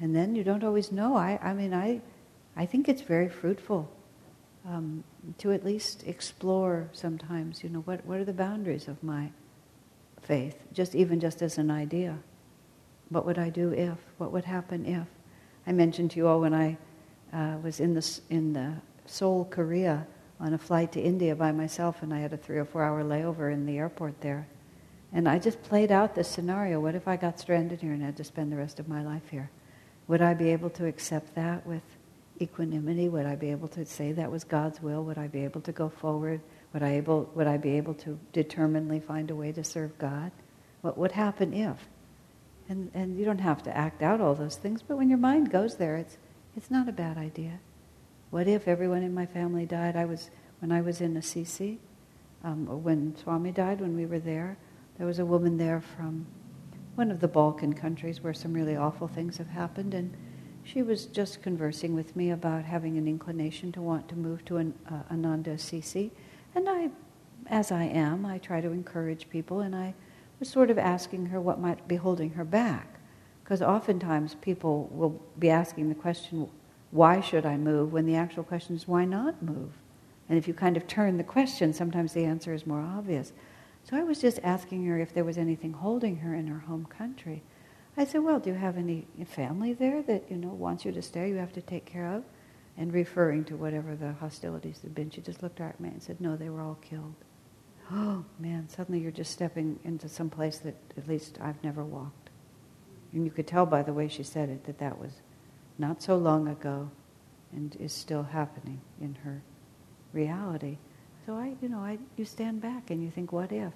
And then you don't always know. I, I mean, I I think it's very fruitful um, to at least explore sometimes, you know, what, what are the boundaries of my faith, just even just as an idea. What would I do if? What would happen if? I mentioned to you all when I uh, was in the, in the Seoul, Korea, on a flight to India by myself, and I had a three or four hour layover in the airport there. And I just played out this scenario. What if I got stranded here and had to spend the rest of my life here? Would I be able to accept that with equanimity? Would I be able to say that was God's will? Would I be able to go forward? Would I able? Would I be able to determinedly find a way to serve God? What would happen if? And and you don't have to act out all those things, but when your mind goes there, it's it's not a bad idea. What if everyone in my family died? I was when I was in Assisi, um, when Swami died, when we were there, there was a woman there from one of the Balkan countries where some really awful things have happened, and she was just conversing with me about having an inclination to want to move to an, uh, Ananda Assisi. And I, as I am, I try to encourage people, and I was sort of asking her what might be holding her back, because oftentimes people will be asking the question, why should I move, when the actual question is why not move? And if you kind of turn the question, sometimes the answer is more obvious. So I was just asking her if there was anything holding her in her home country. I said, well, do you have any family there that, you know, wants you to stay, you have to take care of? And referring to whatever the hostilities had been, she just looked at me and said, no, they were all killed. Oh, man, suddenly you're just stepping into some place that at least I've never walked. And you could tell by the way she said it that that was not so long ago, and is still happening in her reality. So I, you know, I you stand back and you think, what if?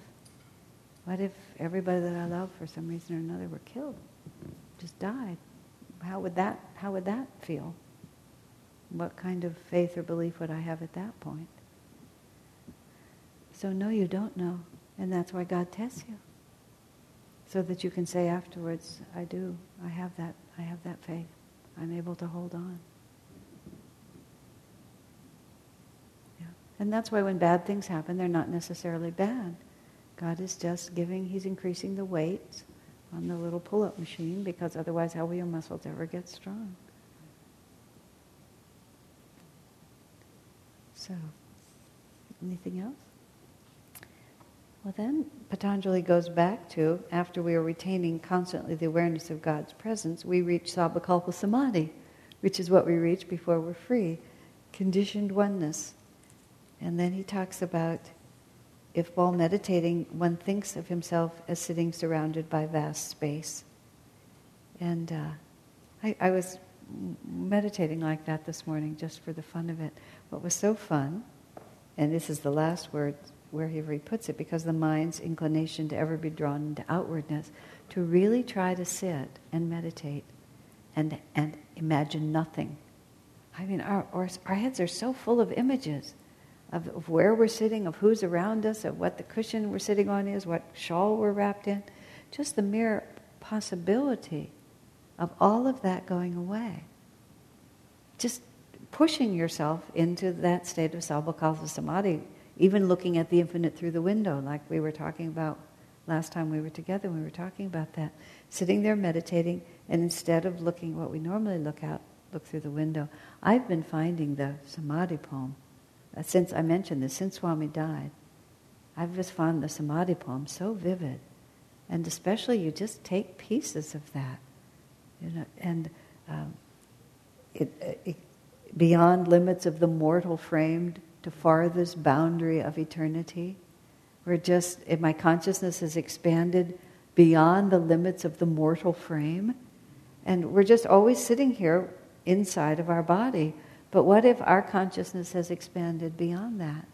What if everybody that I love, for some reason or another, were killed, just died? How would that? How would that feel? What kind of faith or belief would I have at that point? So no, you don't know, and that's why God tests you, so that you can say afterwards, I do. I have that. I have that faith. I'm able to hold on. Yeah. And that's why when bad things happen, they're not necessarily bad. God is just giving, he's increasing the weight on the little pull-up machine, because otherwise how will your muscles ever get strong? So, anything else? Well then, Patanjali goes back to, after we are retaining constantly the awareness of God's presence, we reach Sabha-kalpa-samadhi, which is what we reach before we're free, conditioned oneness. And then he talks about, if while meditating one thinks of himself as sitting surrounded by vast space. And uh, I, I was meditating like that this morning just for the fun of it. What was so fun, and this is the last word where he puts it, because the mind's inclination to ever be drawn into outwardness, to really try to sit and meditate and and imagine nothing. I mean, our, our, our heads are so full of images of, of where we're sitting, of who's around us, of what the cushion we're sitting on is, what shawl we're wrapped in. Just the mere possibility of all of that going away. Just pushing yourself into that state of Sabha-kalpa-samadhi, even looking at the infinite through the window, like we were talking about last time we were together, we were talking about that. Sitting there meditating, and instead of looking what we normally look at, look through the window. I've been finding the Samadhi poem, uh, since I mentioned this, since Swami died. I've just found the Samadhi poem so vivid. And especially you just take pieces of that. You know, and um, it, it, beyond limits of the mortal framed to farthest boundary of eternity. We're just, if my consciousness has expanded beyond the limits of the mortal frame, and we're just always sitting here inside of our body. But what if our consciousness has expanded beyond that?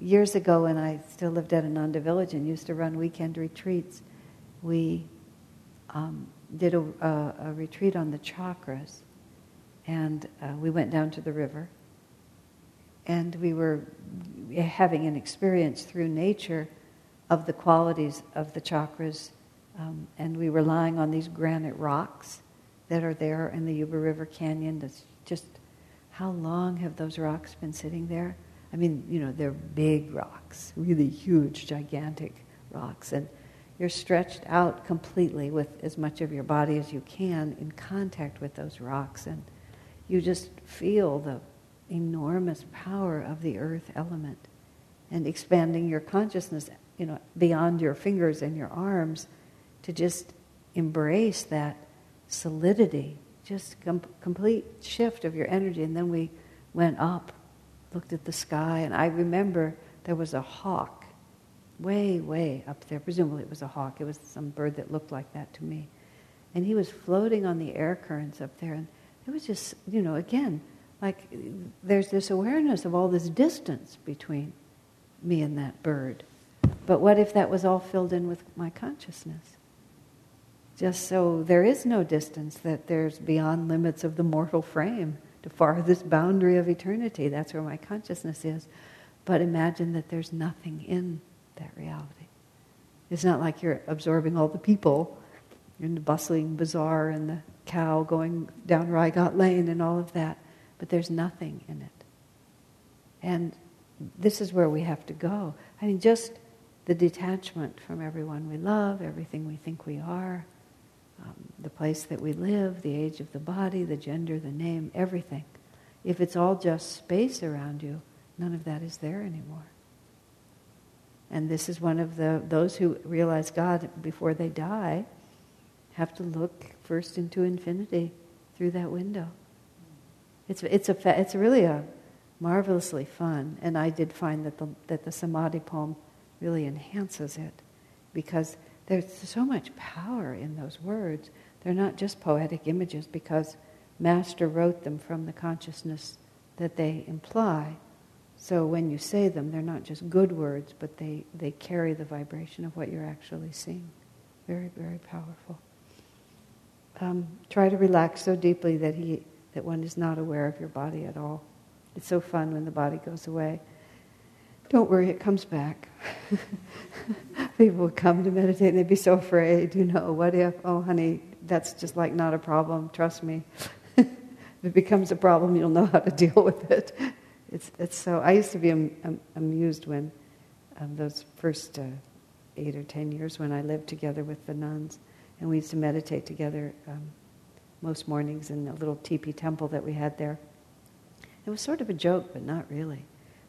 Years ago, when I still lived at Ananda Village and used to run weekend retreats, we um, did a, a, a retreat on the chakras, and uh, we went down to the river. And we were having an experience through nature of the qualities of the chakras. Um, and we were lying on these granite rocks that are there in the Yuba River Canyon. That's just, how long have those rocks been sitting there? I mean, you know, they're big rocks, really huge, gigantic rocks. And you're stretched out completely with as much of your body as you can in contact with those rocks. And you just feel the enormous power of the earth element, and expanding your consciousness, you know, beyond your fingers and your arms, to just embrace that solidity, just com- complete shift of your energy. And then we went up, looked at the sky, and I remember there was a hawk way, way up there. Presumably it was a hawk. It was some bird that looked like that to me. And he was floating on the air currents up there, and it was just, you know, again, like, there's this awareness of all this distance between me and that bird. But what if that was all filled in with my consciousness? Just so there is no distance, that there's beyond limits of the mortal frame, to farthest boundary of eternity. That's where my consciousness is. But imagine that there's nothing in that reality. It's not like you're absorbing all the people in the bustling bazaar and the cow going down Rai Ghat Lane and all of that. But there's nothing in it. And this is where we have to go. I mean, just the detachment from everyone we love, everything we think we are, um, the place that we live, the age of the body, the gender, the name, everything. If it's all just space around you, none of that is there anymore. And this is one of the, those who realize God before they die have to look first into infinity through that window. It's it's a fa- it's really a marvelously fun, and I did find that the that the Samadhi poem really enhances it, because there's so much power in those words. They're not just poetic images, because Master wrote them from the consciousness that they imply. So when you say them, they're not just good words, but they, they carry the vibration of what you're actually seeing. Very, very powerful. Um, try to relax so deeply that he. that one is not aware of your body at all. It's so fun when the body goes away. Don't worry, it comes back. People would come to meditate and they'd be so afraid, you know, what if, oh honey, that's just like not a problem, trust me. If it becomes a problem, you'll know how to deal with it. It's it's so, I used to be am, am, amused when um, those first uh, eight or ten years when I lived together with the nuns. And we used to meditate together um, most mornings in the little teepee temple that we had there. It was sort of a joke, but not really.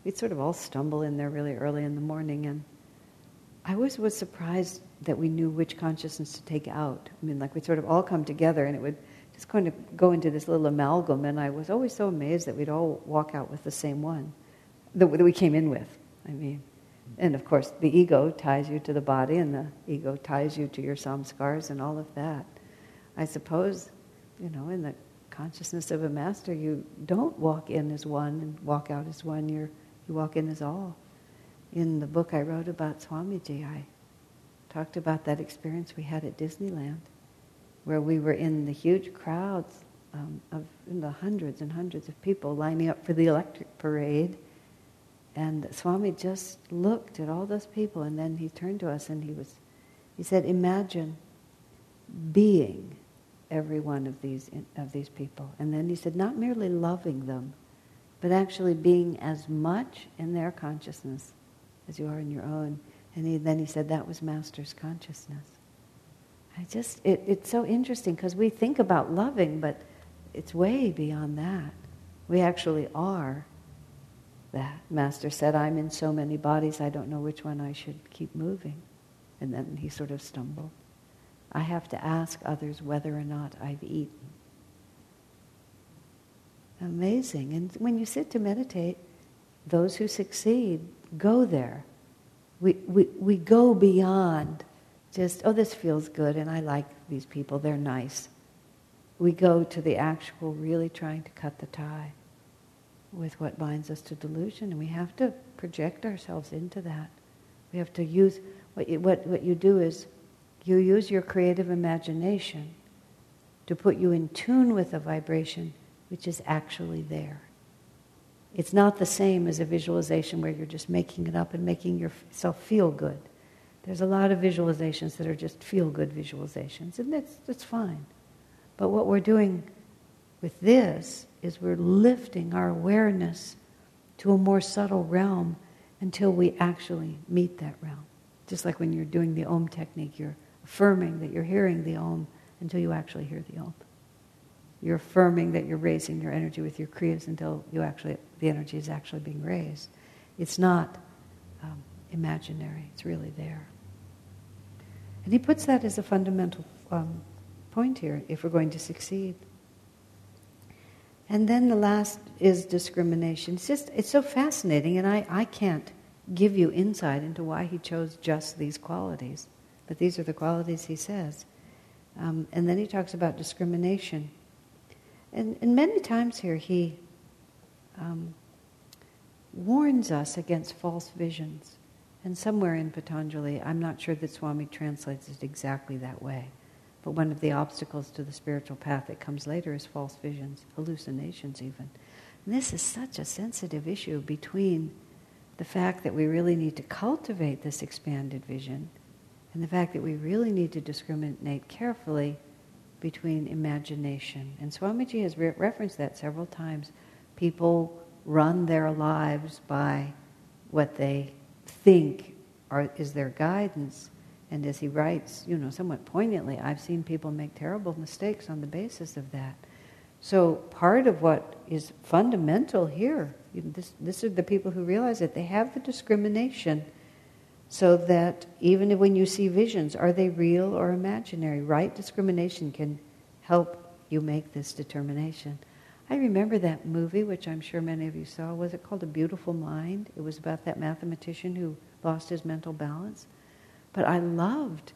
We'd sort of all stumble in there really early in the morning, and I always was surprised that we knew which consciousness to take out. I mean, like, we'd sort of all come together, and it would just kind of go into this little amalgam, and I was always so amazed that we'd all walk out with the same one that we came in with, I mean. And, of course, the ego ties you to the body, and the ego ties you to your samskaras and all of that. I suppose, you know, in the consciousness of a master, you don't walk in as one and walk out as one. You're, you walk in as all. In the book I wrote about Swamiji, I talked about that experience we had at Disneyland, where we were in the huge crowds um, of in the hundreds and hundreds of people lining up for the electric parade. And Swami just looked at all those people, and then he turned to us and he was, he said, imagine being every one of these of these people. And then he said, not merely loving them, but actually being as much in their consciousness as you are in your own. And he, then he said, that was Master's consciousness. I just, it, it's so interesting, because we think about loving, but it's way beyond that. We actually are. That Master said, I'm in so many bodies, I don't know which one I should keep moving. And then he sort of stumbled. I have to ask others whether or not I've eaten. Amazing. And when you sit to meditate, those who succeed go there. We, we, we go beyond just, oh, this feels good, and I like these people, they're nice. We go to the actual really trying to cut the tie with what binds us to delusion, and we have to project ourselves into that. We have to use, what you, what, what you do is, you use your creative imagination to put you in tune with a vibration which is actually there. It's not the same as a visualization where you're just making it up and making yourself feel good. There's a lot of visualizations that are just feel-good visualizations, and that's, that's fine. But what we're doing with this is we're lifting our awareness to a more subtle realm until we actually meet that realm. Just like when you're doing the Aum technique, you're affirming that you're hearing the Aum until you actually hear the Aum. You're affirming that you're raising your energy with your Kriyas until you actually the energy is actually being raised. It's not um, imaginary, it's really there. And he puts that as a fundamental um, point here, if we're going to succeed. And then the last is discrimination. It's just, it's so fascinating, and I, I can't give you insight into why he chose just these qualities. But these are the qualities he says. Um, and then he talks about discrimination. And, and many times here he um, warns us against false visions. And somewhere in Patanjali, I'm not sure that Swami translates it exactly that way, but one of the obstacles to the spiritual path that comes later is false visions, hallucinations even. And this is such a sensitive issue between the fact that we really need to cultivate this expanded vision and the fact that we really need to discriminate carefully between imagination. And Swamiji has re- referenced that several times. People run their lives by what they think are, is their guidance. And as he writes, you know, somewhat poignantly, I've seen people make terrible mistakes on the basis of that. So part of what is fundamental here, this, this are the people who realize it, they have the discrimination so that even when you see visions, are they real or imaginary? Right discrimination can help you make this determination. I remember that movie, which I'm sure many of you saw. Was it called A Beautiful Mind? It was about that mathematician who lost his mental balance. But I loved,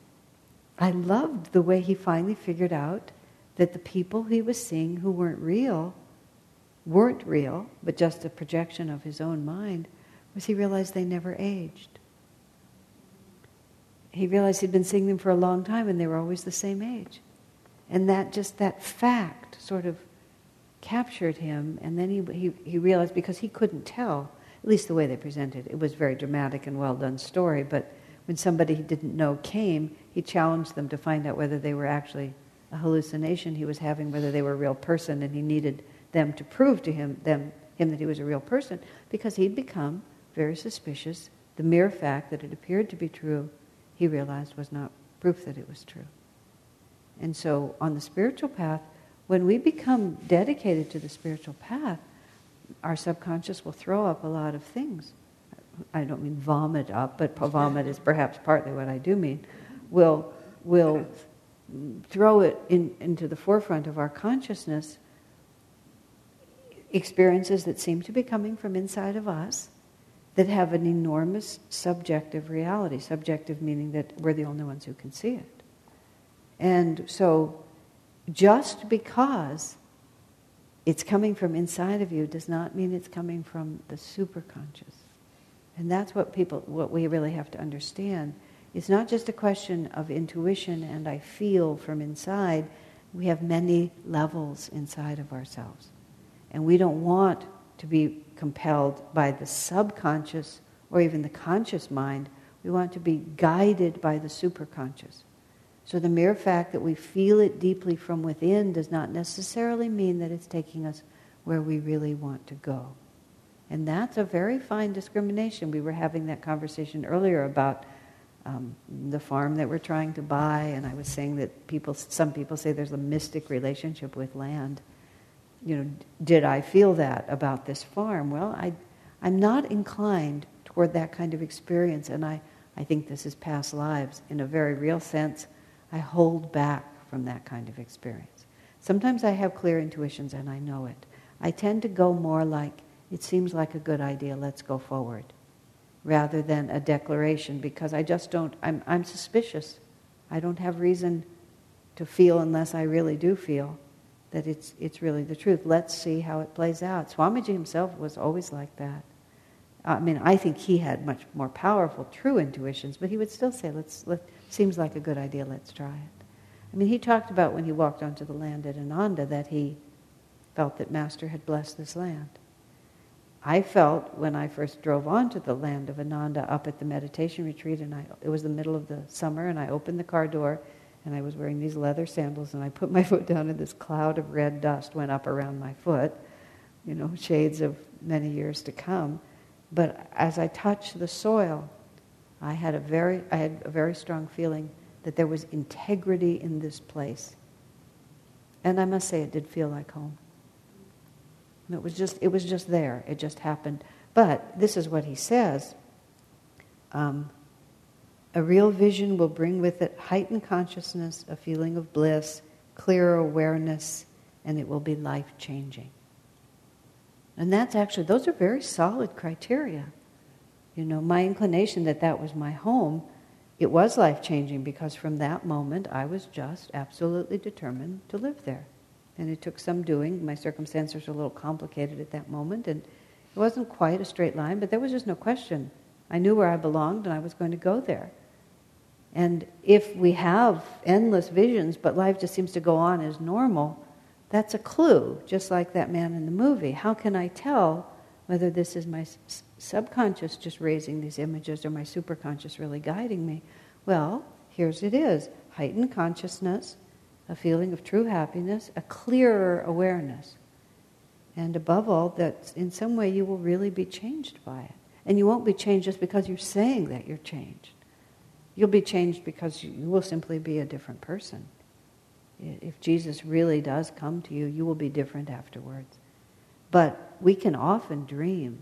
I loved the way he finally figured out that the people he was seeing who weren't real, weren't real, but just a projection of his own mind, was he realized they never aged. He realized he'd been seeing them for a long time and they were always the same age. And that just that fact sort of captured him, and then he he, he realized, because he couldn't tell, at least the way they presented, it was a very dramatic and well done story, but when somebody he didn't know came, he challenged them to find out whether they were actually a hallucination he was having, whether they were a real person, and he needed them to prove to him, them, him that he was a real person, because he'd become very suspicious. The mere fact that it appeared to be true he realized was not proof that it was true. And so on the spiritual path, when we become dedicated to the spiritual path, our subconscious will throw up a lot of things. I don't mean vomit up, but vomit is perhaps partly what I do mean. We'll, we'll throw it in, into the forefront of our consciousness, experiences that seem to be coming from inside of us that have an enormous subjective reality. Subjective meaning that we're the only ones who can see it. And so just because it's coming from inside of you does not mean it's coming from the superconscious. And that's what people, what we really have to understand. It's not just a question of intuition and I feel from inside. We have many levels inside of ourselves. And we don't want to be compelled by the subconscious or even the conscious mind. We want to be guided by the superconscious. So the mere fact that we feel it deeply from within does not necessarily mean that it's taking us where we really want to go. And that's a very fine discrimination. We were having that conversation earlier about um, the farm that we're trying to buy, and I was saying that people, some people say there's a mystic relationship with land. You know, did I feel that about this farm? Well, I, I'm not inclined toward that kind of experience, and I, I think this is past lives. In a very real sense, I hold back from that kind of experience. Sometimes I have clear intuitions and I know it. I tend to go more like, it seems like a good idea, let's go forward, rather than a declaration, because I just don't, I'm, I'm suspicious. I don't have reason to feel unless I really do feel that it's, it's really the truth. Let's see how it plays out. Swamiji himself was always like that. I mean, I think he had much more powerful, true intuitions, but he would still say, let's, let, seems like a good idea, let's try it. I mean, he talked about when he walked onto the land at Ananda that he felt that Master had blessed this land. I felt when I first drove onto the land of Ananda up at the meditation retreat, and I, it was the middle of the summer, and I opened the car door, and I was wearing these leather sandals, and I put my foot down, and this cloud of red dust went up around my foot, you know, shades of many years to come. But as I touched the soil, I had a very, I had a very strong feeling that there was integrity in this place. And I must say it did feel like home. It was just, it was just there. It just happened. But this is what he says. Um, a real vision will bring with it heightened consciousness, a feeling of bliss, clearer awareness, and it will be life-changing. And that's actually, those are very solid criteria. You know, my inclination that that was my home, it was life-changing because from that moment I was just absolutely determined to live there. And it took some doing. My circumstances were a little complicated at that moment, and it wasn't quite a straight line, but there was just no question. I knew where I belonged, and I was going to go there. And if we have endless visions, but life just seems to go on as normal, that's a clue, just like that man in the movie. How can I tell whether this is my subconscious just raising these images or my superconscious really guiding me? Well, here's it is. Heightened consciousness, a feeling of true happiness, a clearer awareness. And above all, that in some way you will really be changed by it. And you won't be changed just because you're saying that you're changed. You'll be changed because you will simply be a different person. If Jesus really does come to you, you will be different afterwards. But we can often dream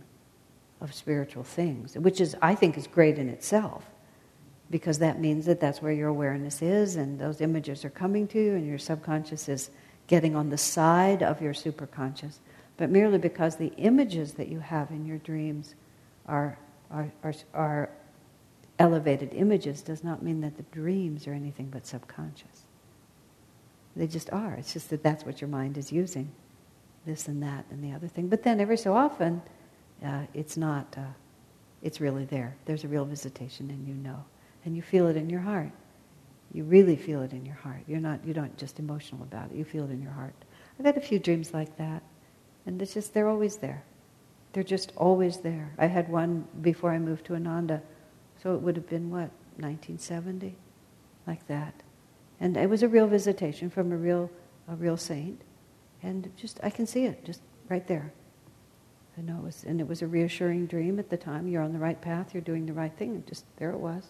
of spiritual things, which is, I think, is great in itself. Because that means that that's where your awareness is, and those images are coming to you, and your subconscious is getting on the side of your superconscious. But merely because the images that you have in your dreams are are are, are elevated images does not mean that the dreams are anything but subconscious. They just are. It's just that that's what your mind is using, this and that and the other thing. But then every so often, uh, it's not. Uh, it's really there. There's a real visitation, and you know. And you feel it in your heart. You really feel it in your heart. You're not, you don't just emotional about it. You feel it in your heart. I've had a few dreams like that. And it's just, they're always there. They're just always there. I had one before I moved to Ananda. So it would have been, what, nineteen seventy? Like that. And it was a real visitation from a real, a real saint. And just, I can see it, just right there. I know it was, and it was a reassuring dream at the time. You're on the right path. You're doing the right thing. And just, there it was.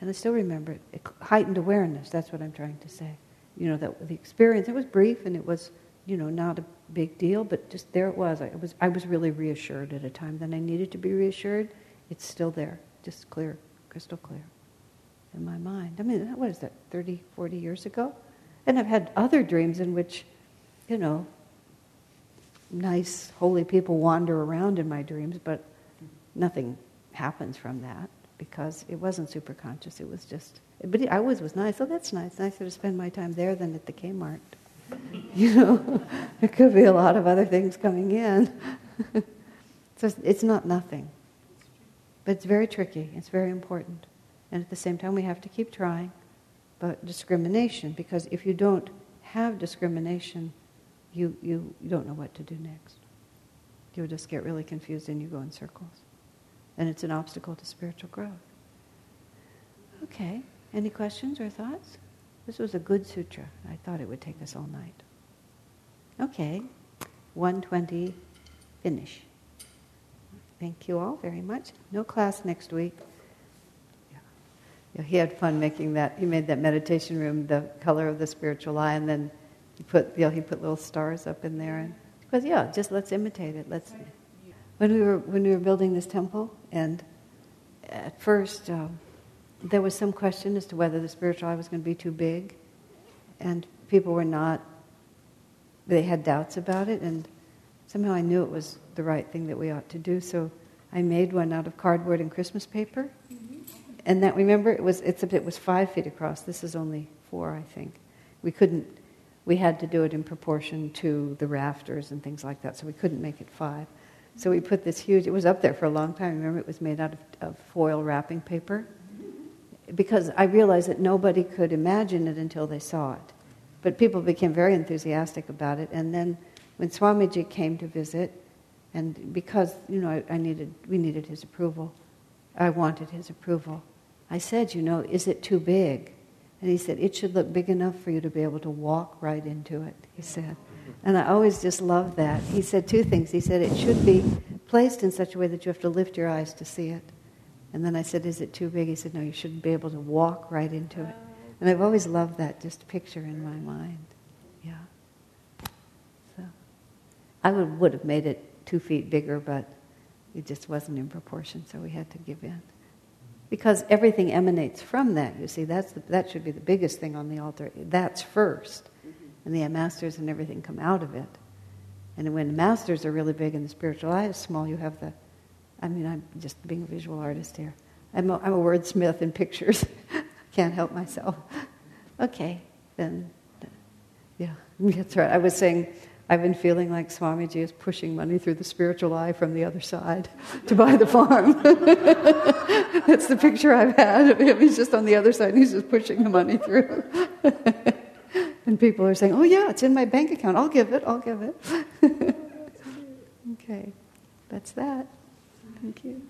And I still remember it. It heightened awareness, that's what I'm trying to say. You know, that the experience, it was brief and it was, you know, not a big deal, but just there it was. I it was I was really reassured at a time that I needed to be reassured. It's still there, just clear, crystal clear in my mind. I mean, what is that, thirty, forty years ago? And I've had other dreams in which, you know, nice, holy people wander around in my dreams, but nothing happens from that. Because it wasn't super conscious, it was just... But I always was nice, oh, that's nice, nicer to spend my time there than at the Kmart. You know, there could be a lot of other things coming in. So it's not nothing. But it's very tricky, it's very important. And at the same time, we have to keep trying. But discrimination, because if you don't have discrimination, you, you, you don't know what to do next. You'll just get really confused and you go in circles. And it's an obstacle to spiritual growth. Okay, any questions or thoughts? This was a good sutra. I thought it would take us all night. Okay, one twenty, finish. Thank you all very much. No class next week. Yeah. Yeah, he had fun making that. He made that meditation room the color of the spiritual eye, and then he put, you know, he put little stars up in there. And because yeah, just let's imitate it. Let's. When we were when we were building this temple, and at first um, there was some question as to whether the spiritual eye was going to be too big, and people were not, they had doubts about it, and somehow I knew it was the right thing that we ought to do, so I made one out of cardboard and Christmas paper, mm-hmm. and that, remember, it was it's it was five feet across, this is only four, I think. We couldn't, we had to do it in proportion to the rafters and things like that, so we couldn't make it five. So we put this huge, it was up there for a long time, remember, it was made out of, of foil wrapping paper, because I realized that nobody could imagine it until they saw it. But people became very enthusiastic about it, and then when Swamiji came to visit, and because, you know, I, I needed, we needed his approval, I wanted his approval, I said, you know, is it too big? And he said, it should look big enough for you to be able to walk right into it, he said. And I always just loved that. He said two things. He said, it should be placed in such a way that you have to lift your eyes to see it. And then I said, is it too big? He said, no, you should be able to walk right into it. And I've always loved that, just picture in my mind. Yeah. So I would, would have made it two feet bigger, but it just wasn't in proportion, so we had to give in. Because everything emanates from that, you see. That's the, that should be the biggest thing on the altar. That's first. And the masters and everything come out of it. And when the masters are really big and the spiritual eye is small, you have the... I mean, I'm just being a visual artist here. I'm a, I'm a wordsmith in pictures. Can't help myself. Okay, then... Yeah, that's right. I was saying, I've been feeling like Swamiji is pushing money through the spiritual eye from the other side to buy the farm. That's the picture I've had of him. He's just on the other side and he's just pushing the money through. And people are saying, oh yeah, it's in my bank account. I'll give it, I'll give it. Okay, that's that. Thank you.